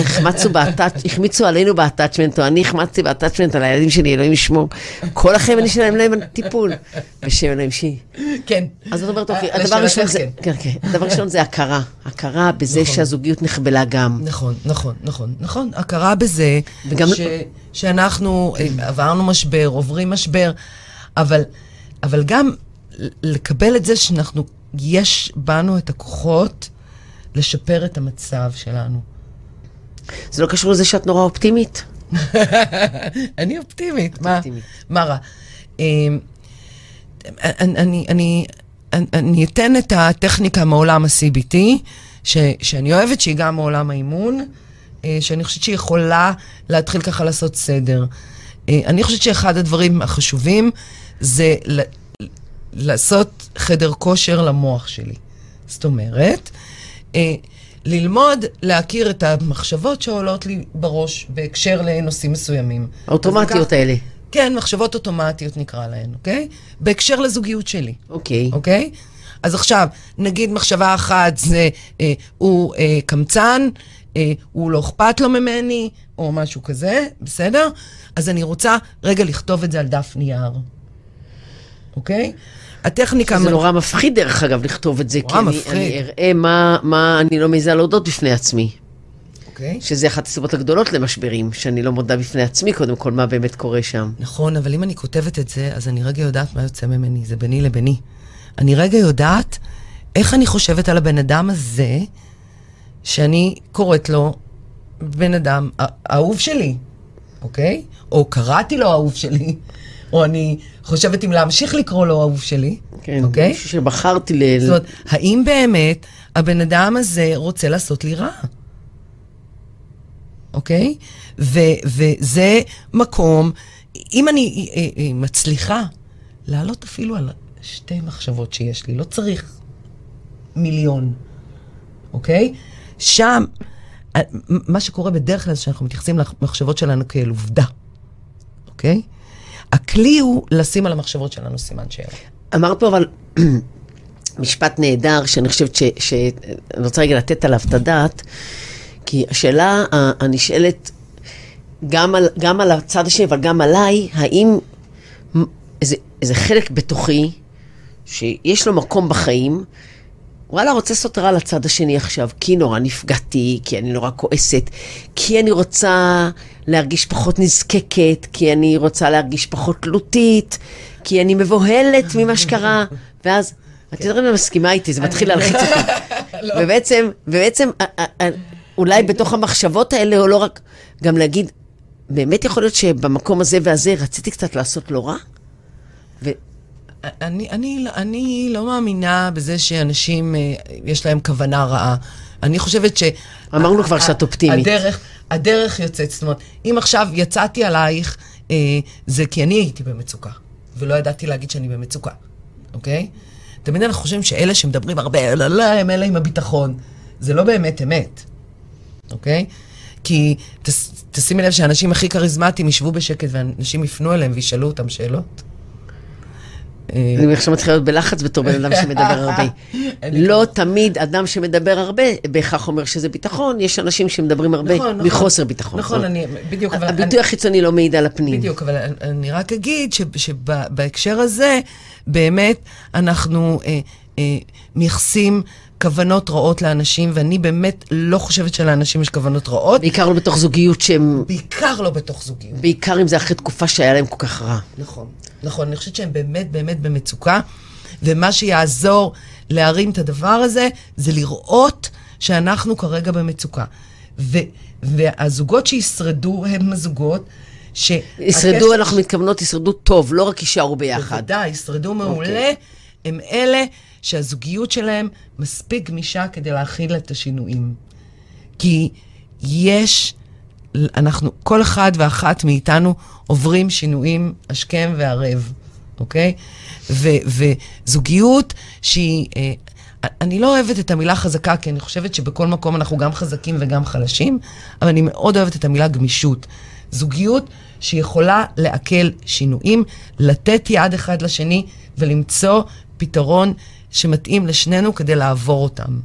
החמיצו עלינו באטאצ'מנט, או אני החמצתי באטאצ'מנט על הילדים שלי, אלוהים ישמור. כל החיים אני שלהם להם טיפול. בשם אלוהים שי. כן. אז את אומרת, אוקיי, הדבר ראשון זה הכרה. הכרה בזה שהזוגיות נחבלה גם. נכון, נכון, נכון, נכון. הכרה בזה שאנחנו עברנו משבר, עוברים משבר, אבל גם לקבל את זה שאנחנו, יש בנו את הכוחות לשפר את המצב שלנו. זה לא קשור לזה שאת נורא אופטימית? אני אופטימית, מה? מה רע? אני אתן את הטכניקה מעולם ה-סי בי טי, שאני אוהבת שהיא גם מעולם האימון, שאני חושבת שהיא יכולה להתחיל ככה לעשות סדר. אני חושבת שאחד הדברים החשובים זה לעשות חדר כושר למוח שלי. זאת אומרת... ללמוד להכיר את המחשבות שעולות לי בראש בהקשר לנושאים מסוימים. האוטומטיות האלה. כן, מחשבות אוטומטיות נקרא להן, אוקיי? בהקשר לזוגיות שלי. אוקיי. אוקיי? אז עכשיו, נגיד מחשבה אחת זה, הוא קמצן, הוא לא אכפת לו ממני, או משהו כזה, בסדר? אז אני רוצה רגע לכתוב את זה על דף נייר. אוקיי? הטכניקה... זה נורא מפחיד דרך אגב לכתוב את זה, כי אני אראה מה אני לא מזה להודות בפני עצמי. שזה אחת הסיבות הגדולות למשברים, שאני לא מודה בפני עצמי קודם כל מה באמת קורה שם. נכון, אבל אם אני כותבת את זה, אז אני רגע יודעת מה יוצא ממני, זה ביני לביני. אני רגע יודעת איך אני חושבת על הבן אדם הזה, שאני קוראת לו בן אדם, האהוב שלי, אוקיי? או קראתי לו האהוב שלי, או אני חושבת אם להמשיך לקרוא לו אהוב שלי. כן, אוקיי? משהו שבחרתי ל... זאת אומרת, האם באמת הבן אדם הזה רוצה לעשות לי רע? אוקיי? ו, וזה מקום, אם אני מצליחה לעלות אפילו על שתי מחשבות שיש לי, לא צריך מיליון, אוקיי? שם, מה שקורה בדרך כלל, שאנחנו מתייחסים למחשבות שלנו כאל עובדה, אוקיי? הכלי הוא לשים על המחשבות שלנו סימן שאלה. אמרת פה אבל משפט נהדר, שאני חושבת ש... ש... אני רוצה רגע לתת עליו את הדעת, כי השאלה הנשאלת גם על, גם על הצד השני, אבל גם עליי, האם איזה, איזה חלק בתוכי, שיש לו מקום בחיים, וואלה, רוצה סותרה לצד השני עכשיו, כי נורא נפגעתי, כי אני נורא כועסת, כי אני רוצה להרגיש פחות נזקקת, כי אני רוצה להרגיש פחות תלותית, כי אני מבוהלת ממה שקרה, ואז, את יודעת, אני מסכימה איתי, זה מתחיל להלחיץ אותי. ובעצם, ובעצם, אולי בתוך המחשבות האלה, או לא רק, גם להגיד, באמת יכול להיות שבמקום הזה והזה, רציתי קצת לעשות לא רע? ו... אני, אני, אני לא מאמינה בזה שאנשים, יש להם כוונה רעה. אני חושבת ש... אמרנו כבר שאת אופטימית. הדרך, הדרך יוצאת. זאת אומרת, אם עכשיו יצאתי עלייך, זה כי אני הייתי במצוקה, ולא ידעתי להגיד שאני במצוקה. אוקיי? תמיד אנחנו חושבים שאלה שמדברים הרבה, לא, לא, הם אלה עם הביטחון. זה לא באמת אמת. אוקיי? כי תשימי לב שהאנשים הכי כריזמטיים ישבו בשקט, ואנשים יפנו אליהם וישאלו אותם שאלות. אני עכשיו מתחילה להיות בלחץ בתור בן אדם שמדבר הרבה. לא תמיד אדם שמדבר הרבה, בהכרח אומר שזה ביטחון, יש אנשים שמדברים הרבה מחוסר ביטחון. נכון, אני, בדיוק, אבל... הביטוי החיצוני לא מעיד על הפנים. בדיוק, אבל אני רק אגיד שבהקשר הזה, באמת אנחנו מייחסים כוונות רעות לאנשים, ואני באמת לא חושבת שלאנשים יש כוונות רעות. בעיקר לא בתוך זוגיות שהם... בעיקר לא בתוך זוגיות. בעיקר אם זה אחרי תקופה שהיה להם כל כך רע. נכון, נכון. אני חושבת שהם באמת באמת במצוקה, ומה שיעזור להרים את הדבר הזה, זה לראות שאנחנו כרגע במצוקה. ו... והזוגות שישרדו הם הזוגות ש... ישרדו, אנחנו מתכוונות, ישרדו טוב, לא רק יישארו ביחד. בוודאי, ישרדו מעולה. הם אלה שהזוגיות שלהם מספיק גמישה כדי להכיל את השינויים. כי יש, אנחנו, כל אחד ואחת מאיתנו עוברים שינויים השכם והערב, אוקיי? ו, וזוגיות שהיא, אני לא אוהבת את המילה חזקה, כי אני חושבת שבכל מקום אנחנו גם חזקים וגם חלשים, אבל אני מאוד אוהבת את המילה גמישות. זוגיות שיכולה לעכל שינויים, לתת יד אחד לשני ולמצוא פתרון שמתאים לשנינו כדי לעבור אותם.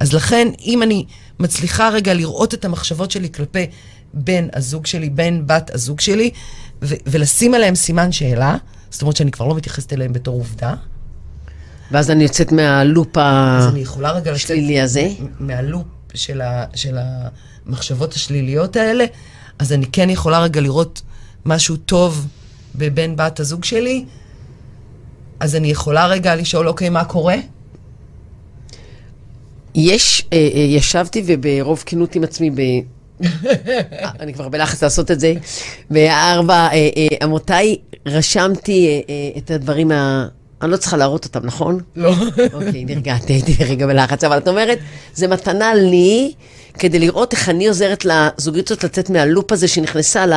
אז לכן, אם אני מצליחה רגע לראות את המחשבות שלי כלפי בן הזוג שלי, בן בת הזוג שלי, ו- ולשים עליהם סימן שאלה, זאת אומרת שאני כבר לא מתייחסת אליהם בתור עובדה. ואז אני יוצאת מהלופ השלילי הזה? מהלופ של, ה- של המחשבות השליליות האלה, אז אני כן יכולה רגע לראות משהו טוב בבן בת הזוג שלי, אז אני יכולה רגע לשאול, אוקיי, מה קורה? יש, אה, אה, ישבתי וברוב כנות עם עצמי, ב... אני כבר בלחץ לעשות את זה, בארבע אה, אה, עמותיי, רשמתי אה, אה, את הדברים, ה... אני לא צריכה להראות אותם, נכון? לא. אוקיי, נרגעתי, הייתי רגע בלחץ, אבל את אומרת, זה מתנה לי, כדי לראות איך אני עוזרת לזוגיות לצאת מהלופ הזה שנכנסה ל...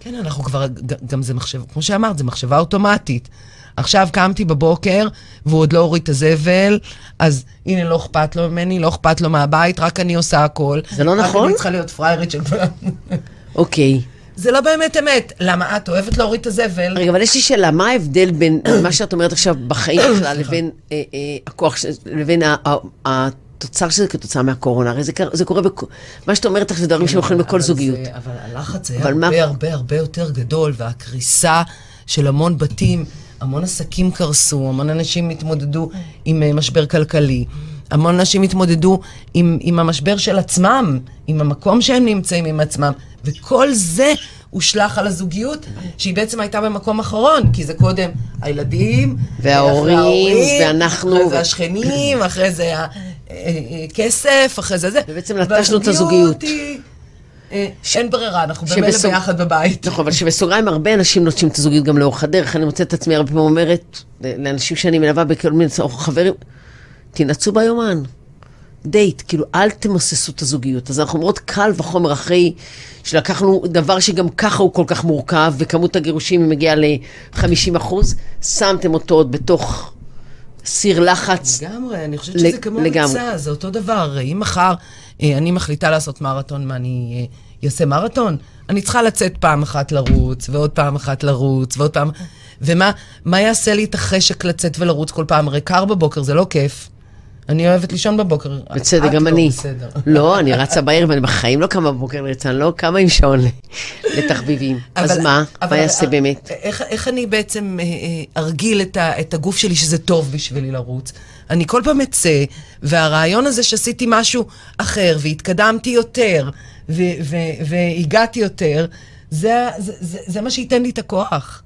כן, אנחנו כבר, גם זה מחשב, כמו שאמרת, זה מחשבה אוטומטית. עכשיו קמתי בבוקר, והוא עוד לא הוריד את הזבל, אז הנה לא אכפת לו ממני, לא אכפת לו מהבית, רק אני עושה הכל. זה לא נכון? רק אני צריכה להיות פריירית של פעם. אוקיי. זה לא באמת אמת. למה את אוהבת להוריד את הזבל? רגע, אבל יש לי שאלה, מה ההבדל בין מה שאת אומרת עכשיו בחיים בכלל, לבין הכוח, לבין התוצר שזה כתוצאה מהקורונה? הרי זה קורה, מה שאת אומרת לך זה דברים שמוכנים בכל זוגיות. אבל הלחץ היה הרבה הרבה הרבה יותר גדול, והקריסה של המון בתים, המון עסקים קרסו, המון אנשים התמודדו עם משבר כלכלי, המון אנשים התמודדו עם, עם המשבר של עצמם, עם המקום שהם נמצאים עם עצמם, וכל זה הושלח על הזוגיות, שהיא בעצם הייתה במקום אחרון, כי זה קודם הילדים, וההורים, וההורים ואנחנו, אחרי זה השכנים, אחרי זה הכסף, אחרי זה זה. ובעצם נטשנו את הזוגיות. היא... אין ברירה, אנחנו באמת ביחד בבית. נכון, אבל שבסוגריים הרבה אנשים נוטשים את הזוגיות גם לאורך הדרך. אני מוצאת את עצמי הרבה פעמים אומרת לאנשים שאני מלווה בכל מיני חברים, תנצו ביומן. דייט, כאילו אל תמססו את הזוגיות. אז אנחנו אומרות קל וחומר אחרי שלקחנו דבר שגם ככה הוא כל כך מורכב, וכמות הגירושים מגיעה ל-חמישים אחוז, שמתם אותו עוד בתוך סיר לחץ. לגמרי, אני חושבת שזה כמו מצע, זה אותו דבר. אם מחר אני מחליטה לעשות מרתון, מה אני אעשה מרתון? אני צריכה לצאת פעם אחת לרוץ, ועוד פעם אחת לרוץ, ועוד פעם... ומה מה יעשה לי את החשק לצאת ולרוץ כל פעם? הרי קר בבוקר, זה לא כיף. אני אוהבת לישון בבוקר. בצדק, גם אני. לא, אני רצה בערב, ואני בחיים לא קמה בבוקר לרצה, אני לא קמה עם שעון לתחביבים. אז מה? מה יעשה באמת? איך אני בעצם ארגיל את הגוף שלי שזה טוב בשבילי לרוץ? אני כל פעם אצא, והרעיון הזה שעשיתי משהו אחר, והתקדמתי יותר, והגעתי יותר, זה מה שייתן לי את הכוח.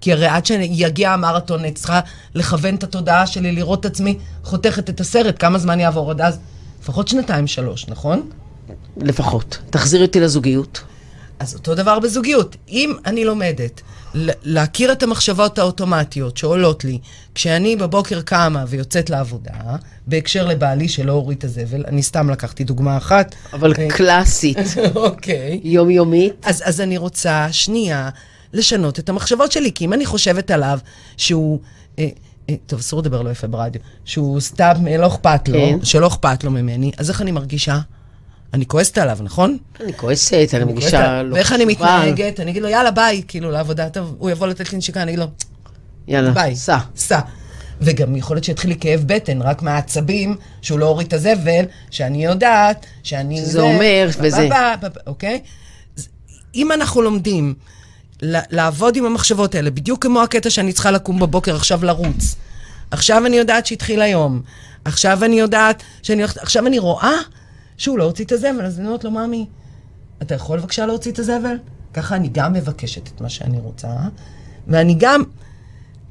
כי הרי עד שיגיע המרתון, אני צריכה לכוון את התודעה שלי, לראות את עצמי חותכת את הסרט, כמה זמן יעבור עוד אז? לפחות שנתיים, שלוש, נכון? לפחות. תחזיר אותי לזוגיות. אז אותו דבר בזוגיות. אם אני לומדת להכיר את המחשבות האוטומטיות שעולות לי, כשאני בבוקר קמה ויוצאת לעבודה, בהקשר לבעלי שלא הוריד את הזבל, אני סתם לקחתי דוגמה אחת. אבל קלאסית. אוקיי. יומיומית. אז אני רוצה שנייה... לשנות את המחשבות שלי, כי אם אני חושבת עליו שהוא, אה, אה, טוב, אסור לדבר לא יפה ברדיו, שהוא סתם לא אכפת לו, כן. שלא אכפת לו ממני, אז איך אני מרגישה? אני כועסת עליו, נכון? אני כועסת, אני מרגישה לא... ואיך אני מתנהגת? אני אגיד לו, יאללה, ביי, כאילו, לעבודה, טוב, הוא יבוא לתת לי נשיקה, אני אגיד לו, יאללה, ביי, סע. סע. וגם יכול להיות שהתחיל לי כאב בטן, רק מהעצבים, שהוא לא הוריד את הזבל, שאני יודעת, שאני... שזה אומר, וזה... אוקיי? אם אנחנו לומדים לעבוד עם המחשבות האלה, בדיוק כמו הקטע שאני צריכה לקום בבוקר, עכשיו לרוץ. עכשיו אני יודעת שהתחיל היום. עכשיו אני יודעת שאני... עכשיו אני רואה שהוא לא הוציא את הזבל, אז אני אומרת לו, מאמי, אתה יכול בבקשה להוציא את הזבל? ככה אני גם מבקשת את מה שאני רוצה, ואני גם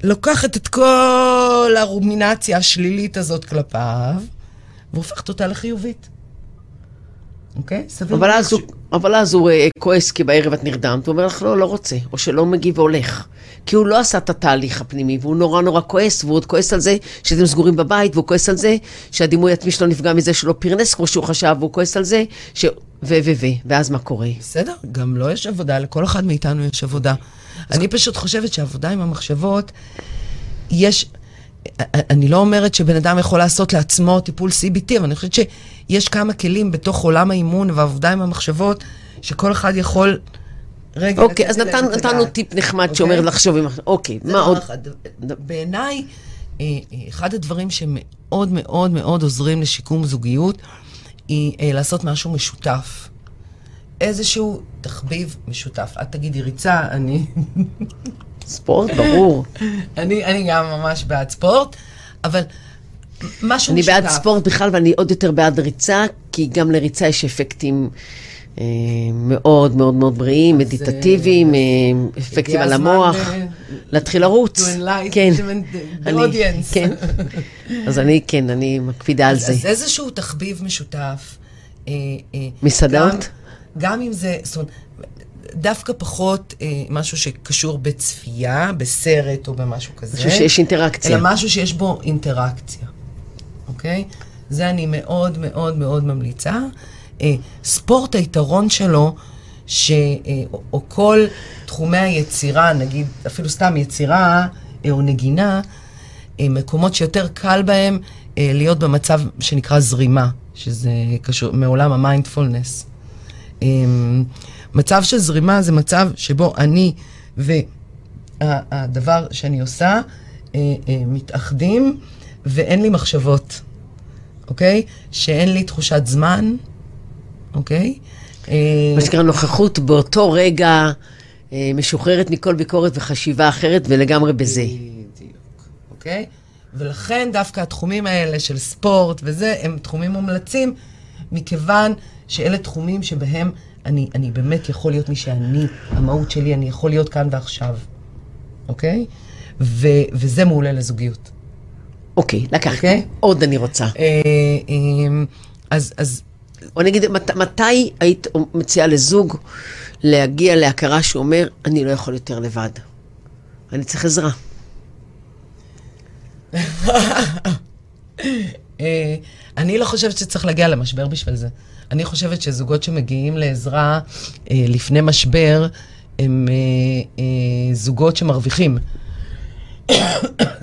לוקחת את כל הרומינציה השלילית הזאת כלפיו, והופכת אותה לחיובית. אוקיי? סביר. אבל אז הוא... אבל אז הוא כועס כי בערב את נרדמת, הוא אומר לך לא, לא רוצה, או שלא מגיב והולך. כי הוא לא עשה את התהליך הפנימי, והוא נורא נורא כועס, והוא עוד כועס על זה שאתם סגורים בבית, והוא כועס על זה שהדימוי עצמי שלו נפגע מזה שלא פרנס כמו שהוא חשב, והוא כועס על זה ש... ו... ו... ו... ואז מה קורה? בסדר, גם לא יש עבודה, לכל אחד מאיתנו יש עבודה. אני פשוט חושבת שעבודה עם המחשבות, יש... אני לא אומרת שבן אדם יכול לעשות לעצמו טיפול סי בי טי, אבל אני חושבת שיש כמה כלים בתוך עולם האימון והעבודה עם המחשבות, שכל אחד יכול... רגע... אוקיי, אז נתנו טיפ נחמד שאומר לחשוב עם... אוקיי, מה עוד? בעיניי, אחד הדברים שמאוד מאוד מאוד עוזרים לשיקום זוגיות, היא לעשות משהו משותף. איזשהו תחביב משותף. את תגידי ריצה, אני... ספורט, ברור. אני, אני גם ממש בעד ספורט, אבל משהו אני משותף. אני בעד ספורט בכלל, ואני עוד יותר בעד ריצה, כי גם לריצה יש אפקטים אה, מאוד מאוד מאוד בריאים, מדיטטיביים, אה, אפקטים על המוח. להתחיל לרוץ. כן. אני, כן. אז אני, כן, אני מקפידה על זה. אז איזשהו תחביב משותף. אה, אה, מסעדות? גם, גם אם זה... דווקא פחות אה, משהו שקשור בצפייה, בסרט או במשהו כזה. משהו שיש אינטראקציה. אלא משהו שיש בו אינטראקציה, אוקיי? זה אני מאוד מאוד מאוד ממליצה. אה, ספורט היתרון שלו, ש, אה, או, או כל תחומי היצירה, נגיד אפילו סתם יצירה אה, או נגינה, אה, מקומות שיותר קל בהם אה, להיות במצב שנקרא זרימה, שזה קשור מעולם המיינדפולנס. אה, מצב של זרימה זה מצב שבו אני והדבר שאני עושה מתאחדים ואין לי מחשבות, אוקיי? שאין לי תחושת זמן, אוקיי? מה שקרה נוכחות באותו רגע משוחררת מכל ביקורת וחשיבה אחרת ולגמרי בזה. בדיוק, אוקיי? ולכן דווקא התחומים האלה של ספורט וזה הם תחומים מומלצים מכיוון שאלה תחומים שבהם אני, אני באמת יכול להיות מי שאני, המהות שלי, אני יכול להיות כאן ועכשיו, אוקיי? ו, וזה מעולה לזוגיות. אוקיי, לקחת. אוקיי? עוד אני רוצה. אה, אה, אז, אז או נגיד, מת, מתי היית מציעה לזוג להגיע להכרה שאומר, אני לא יכול יותר לבד. אני צריך עזרה. אני לא חושבת שצריך להגיע למשבר בשביל זה. אני חושבת שזוגות שמגיעים לעזרה לפני משבר, הם זוגות שמרוויחים.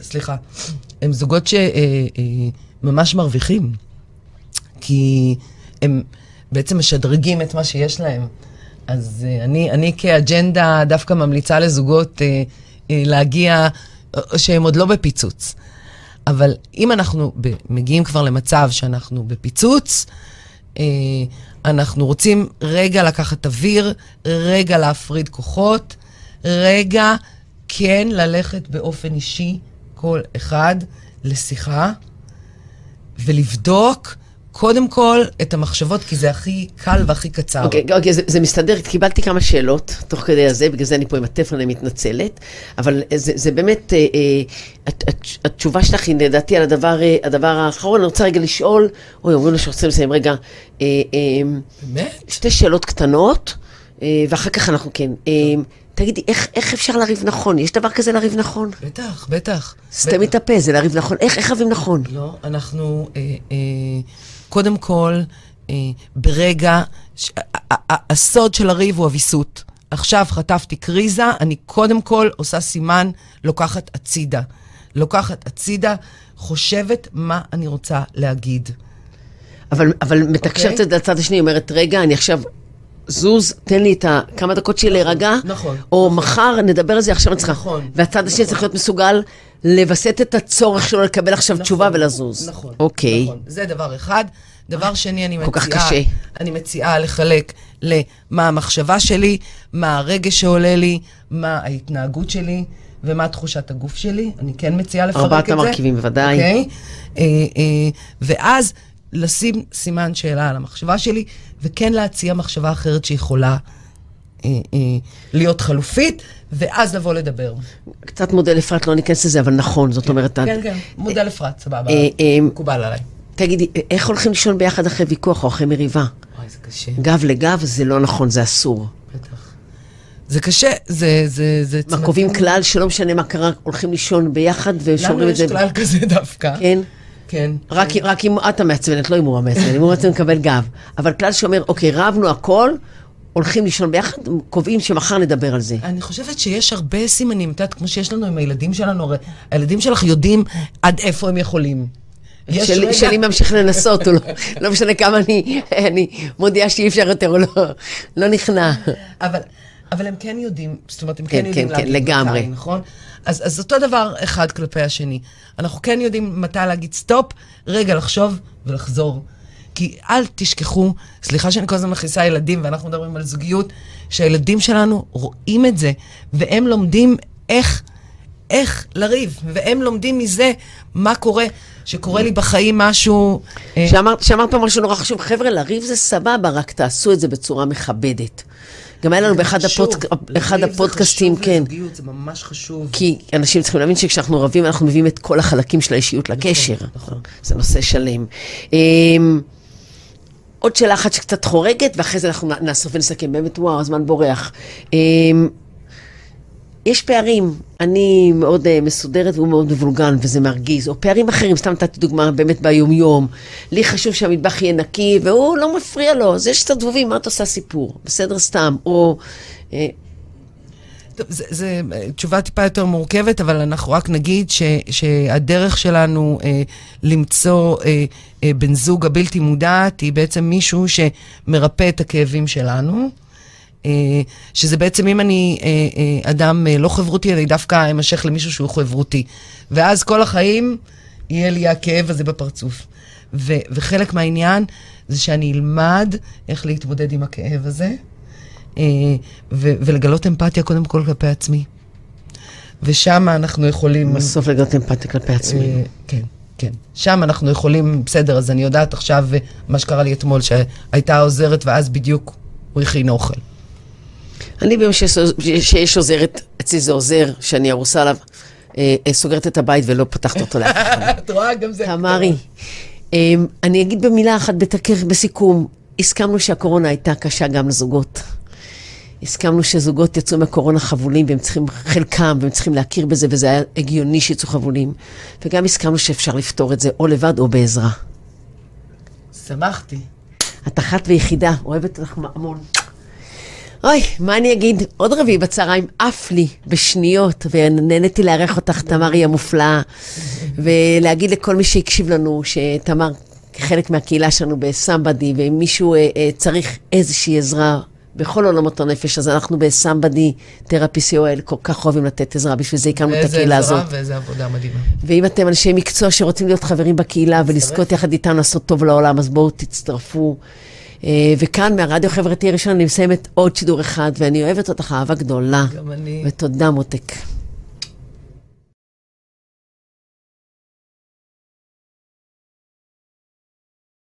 סליחה. הם זוגות שממש מרוויחים. כי הם בעצם משדרגים את מה שיש להם. אז אני, אני כאג'נדה דווקא ממליצה לזוגות להגיע, שהם עוד לא בפיצוץ. אבל אם אנחנו מגיעים כבר למצב שאנחנו בפיצוץ, אנחנו רוצים רגע לקחת אוויר, רגע להפריד כוחות, רגע כן ללכת באופן אישי, כל אחד, לשיחה, ולבדוק קודם כל את המחשבות, כי זה הכי קל והכי קצר. אוקיי, okay, okay, זה, זה מסתדר, קיבלתי כמה שאלות תוך כדי הזה, בגלל זה אני פה עם הטלפון, אני מתנצלת, אבל זה, זה באמת, אה, הת, התשובה שלך היא נדעתי על הדבר, הדבר האחרון, אני רוצה רגע לשאול, אוי, אומרים לי שרוצים לסיים רגע, אה, אה, באמת? שתי שאלות קטנות, אה, ואחר כך אנחנו כן, אה, תגידי, איך, איך אפשר לריב נכון? יש דבר כזה לריב נכון? בטח, בטח. סתם מתאפה, זה לריב נכון, איך, איך רבים נכון? לא, אנחנו... אה, אה, קודם כל, אה, ברגע, ש, ה, ה, הסוד של הריב הוא הוויסות. עכשיו חטפתי קריזה, אני קודם כל עושה סימן, לוקחת הצידה. לוקחת הצידה, חושבת מה אני רוצה להגיד. אבל, אבל מתקשרת את okay. הצד השני, אומרת, רגע, אני עכשיו זוז, תן לי את ה, כמה דקות שלי נכון, להירגע, נכון, או נכון. מחר נדבר על זה, עכשיו נצחה. נכון, והצד נכון. השני צריך להיות מסוגל... לבסט את הצורך שלו לקבל עכשיו נכון, תשובה ולזוז. נכון. אוקיי. נכון. זה דבר אחד. דבר שני, אני מציעה, אני מציעה לחלק למה המחשבה שלי, מה הרגש שעולה לי, מה ההתנהגות שלי, ומה תחושת הגוף שלי. אני כן מציעה לפרק את זה. ארבעת המרכיבים, בוודאי. אוקיי. אה, אה, ואז לשים סימן שאלה על המחשבה שלי, וכן להציע מחשבה אחרת שיכולה להיות חלופית, ואז לבוא לדבר. קצת מודל אפרת, לא ניכנס לזה, אבל נכון, זאת אומרת... כן, כן, מודל אפרת, סבבה, מקובל עליי. תגידי, איך הולכים לישון ביחד אחרי ויכוח או אחרי מריבה? אוי, זה קשה. גב לגב זה לא נכון, זה אסור. בטח. זה קשה, זה... מה, קובעים כלל שלא משנה מה קרה, הולכים לישון ביחד ושומרים את זה... לנו יש כלל כזה דווקא. כן? כן. רק אם אתה מעצבנת, לא אם הוא מעצבן, אם הוא מעצבן מקבל גב. אבל כלל שאומר, אוקיי, רבנו הכל, הולכים לישון ביחד, קובעים שמחר נדבר על זה. אני חושבת שיש הרבה סימנים, את יודעת, כמו שיש לנו עם הילדים שלנו, הרי הילדים שלך יודעים עד איפה הם יכולים. שלי ממשיך לנסות, לא משנה כמה אני מודיעה שאי אפשר יותר, הוא לא נכנע. אבל הם כן יודעים, זאת אומרת, הם כן יודעים להגיד מתי, נכון? אז אותו דבר אחד כלפי השני. אנחנו כן יודעים מתי להגיד סטופ, רגע לחשוב ולחזור. כי אל תשכחו, סליחה שאני כל הזמן מכניסה ילדים, ואנחנו מדברים על זוגיות, שהילדים שלנו רואים את זה, והם לומדים איך, איך לריב, והם לומדים מזה מה קורה, שקורה לי בחיים משהו... שאמרת, שאמרת פעם ראשון נורא חשוב, חבר'ה, לריב זה סבבה, רק תעשו את זה בצורה מכבדת. גם היה לנו באחד הפודק... הפודקאסטים, כן. לזוגיות, זה ממש חשוב. כי אנשים צריכים להבין שכשאנחנו רבים, אנחנו מביאים את כל החלקים של האישיות נכון, לקשר. נכון. זה נושא שלם. עוד שאלה אחת שקצת חורגת, ואחרי זה אנחנו נאסוף ונסכם. באמת, וואו, הזמן בורח. יש פערים, אני מאוד מסודרת והוא מאוד מבולגן, וזה מרגיז, או פערים אחרים, סתם נתתי דוגמה באמת ביום-יום, לי חשוב שהמטבח יהיה נקי, והוא לא מפריע לו, אז יש קצת דבובים, מה את עושה סיפור? בסדר סתם, או... טוב, זה, זה תשובה טיפה יותר מורכבת, אבל אנחנו רק נגיד ש, שהדרך שלנו אה, למצוא אה, אה, בן זוג הבלתי מודעת, היא בעצם מישהו שמרפא את הכאבים שלנו, שזה בעצם אם אני אדם לא חברותי, אני דווקא אמשך למישהו שהוא חברותי. ואז כל החיים יהיה לי הכאב הזה בפרצוף. ו- וחלק מהעניין זה שאני אלמד איך להתמודד עם הכאב הזה, ו- ולגלות אמפתיה קודם כל כלפי עצמי. ושם אנחנו יכולים... בסוף לגלות אמפתיה כלפי עצמי. כן, כן. שם אנחנו יכולים, בסדר, אז אני יודעת עכשיו מה שקרה לי אתמול, שהייתה עוזרת ואז בדיוק הוא הכין אוכל. אני ביום שיש עוזרת, אצלי זה עוזר, שאני ארוסה עליו, סוגרת את הבית ולא פתחת אותו לאף אחד. את רואה גם זה. תמרי, אני אגיד במילה אחת בסיכום, הסכמנו שהקורונה הייתה קשה גם לזוגות. הסכמנו שזוגות יצאו מהקורונה חבולים, והם צריכים חלקם, והם צריכים להכיר בזה, וזה היה הגיוני שיצאו חבולים. וגם הסכמנו שאפשר לפתור את זה, או לבד או בעזרה. שמחתי. את אחת ויחידה, אוהבת לך מאמון. אוי, מה אני אגיד? עוד רביעי בצהריים, אף לי בשניות, ונהניתי להערך אותך, תמר היא המופלאה, ולהגיד לכל מי שהקשיב לנו, שתמר חלק מהקהילה שלנו בסמבדי, ואם מישהו אה, אה, צריך איזושהי עזרה בכל עולמות הנפש, אז אנחנו בסמבדי, תרפי-סי או אל, כל כך אוהבים לתת עזרה, בשביל זה הקמנו את הקהילה הזאת. ואיזה עזרה ואיזה עבודה מדהימה. ואם אתם אנשי מקצוע שרוצים להיות חברים בקהילה, ולזכות יחד איתנו לעשות טוב לעולם, אז בואו תצטרפו. וכאן מהרדיו חברתי הראשון אני מסיימת עוד שידור אחד, ואני אוהבת אותך אהבה גדולה. גם אני. ותודה מותק.